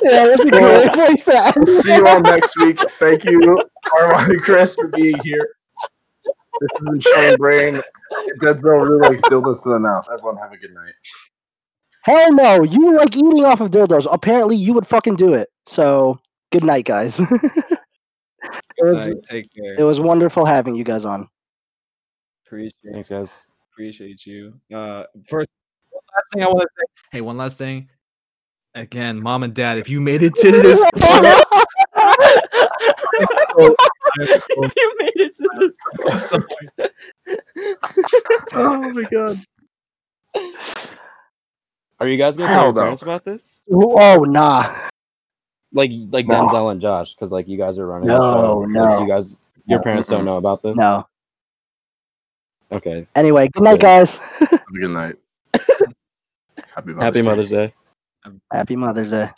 Yeah, that's a great place to end. See you all next week. Thank you, Armand and Chris, for being here. This has been Showing Brain. Denzel really likes dildos to the mouth. Everyone have a good night. Hell no, you like eating off of dildos. Apparently, you would fucking do it. So, good night, guys. Good night. It was, take care. It was wonderful having you guys on. Appreciate you. Thanks, guys. Appreciate you. Uh, first, one last thing I want to say. Hey, one last thing. Again, mom and dad, if you made it to this point, if you made it to this point. Oh my god. Are you guys gonna tell your parents about this? Oh nah. Like like nah. Denzel and Josh, because like you guys are running. No, the show. No. You guys your no. parents don't know about this? No. Okay. Anyway, good night, guys. Have a good night. Happy Mother's Happy Mother's Day. Day. Happy Mother's Day.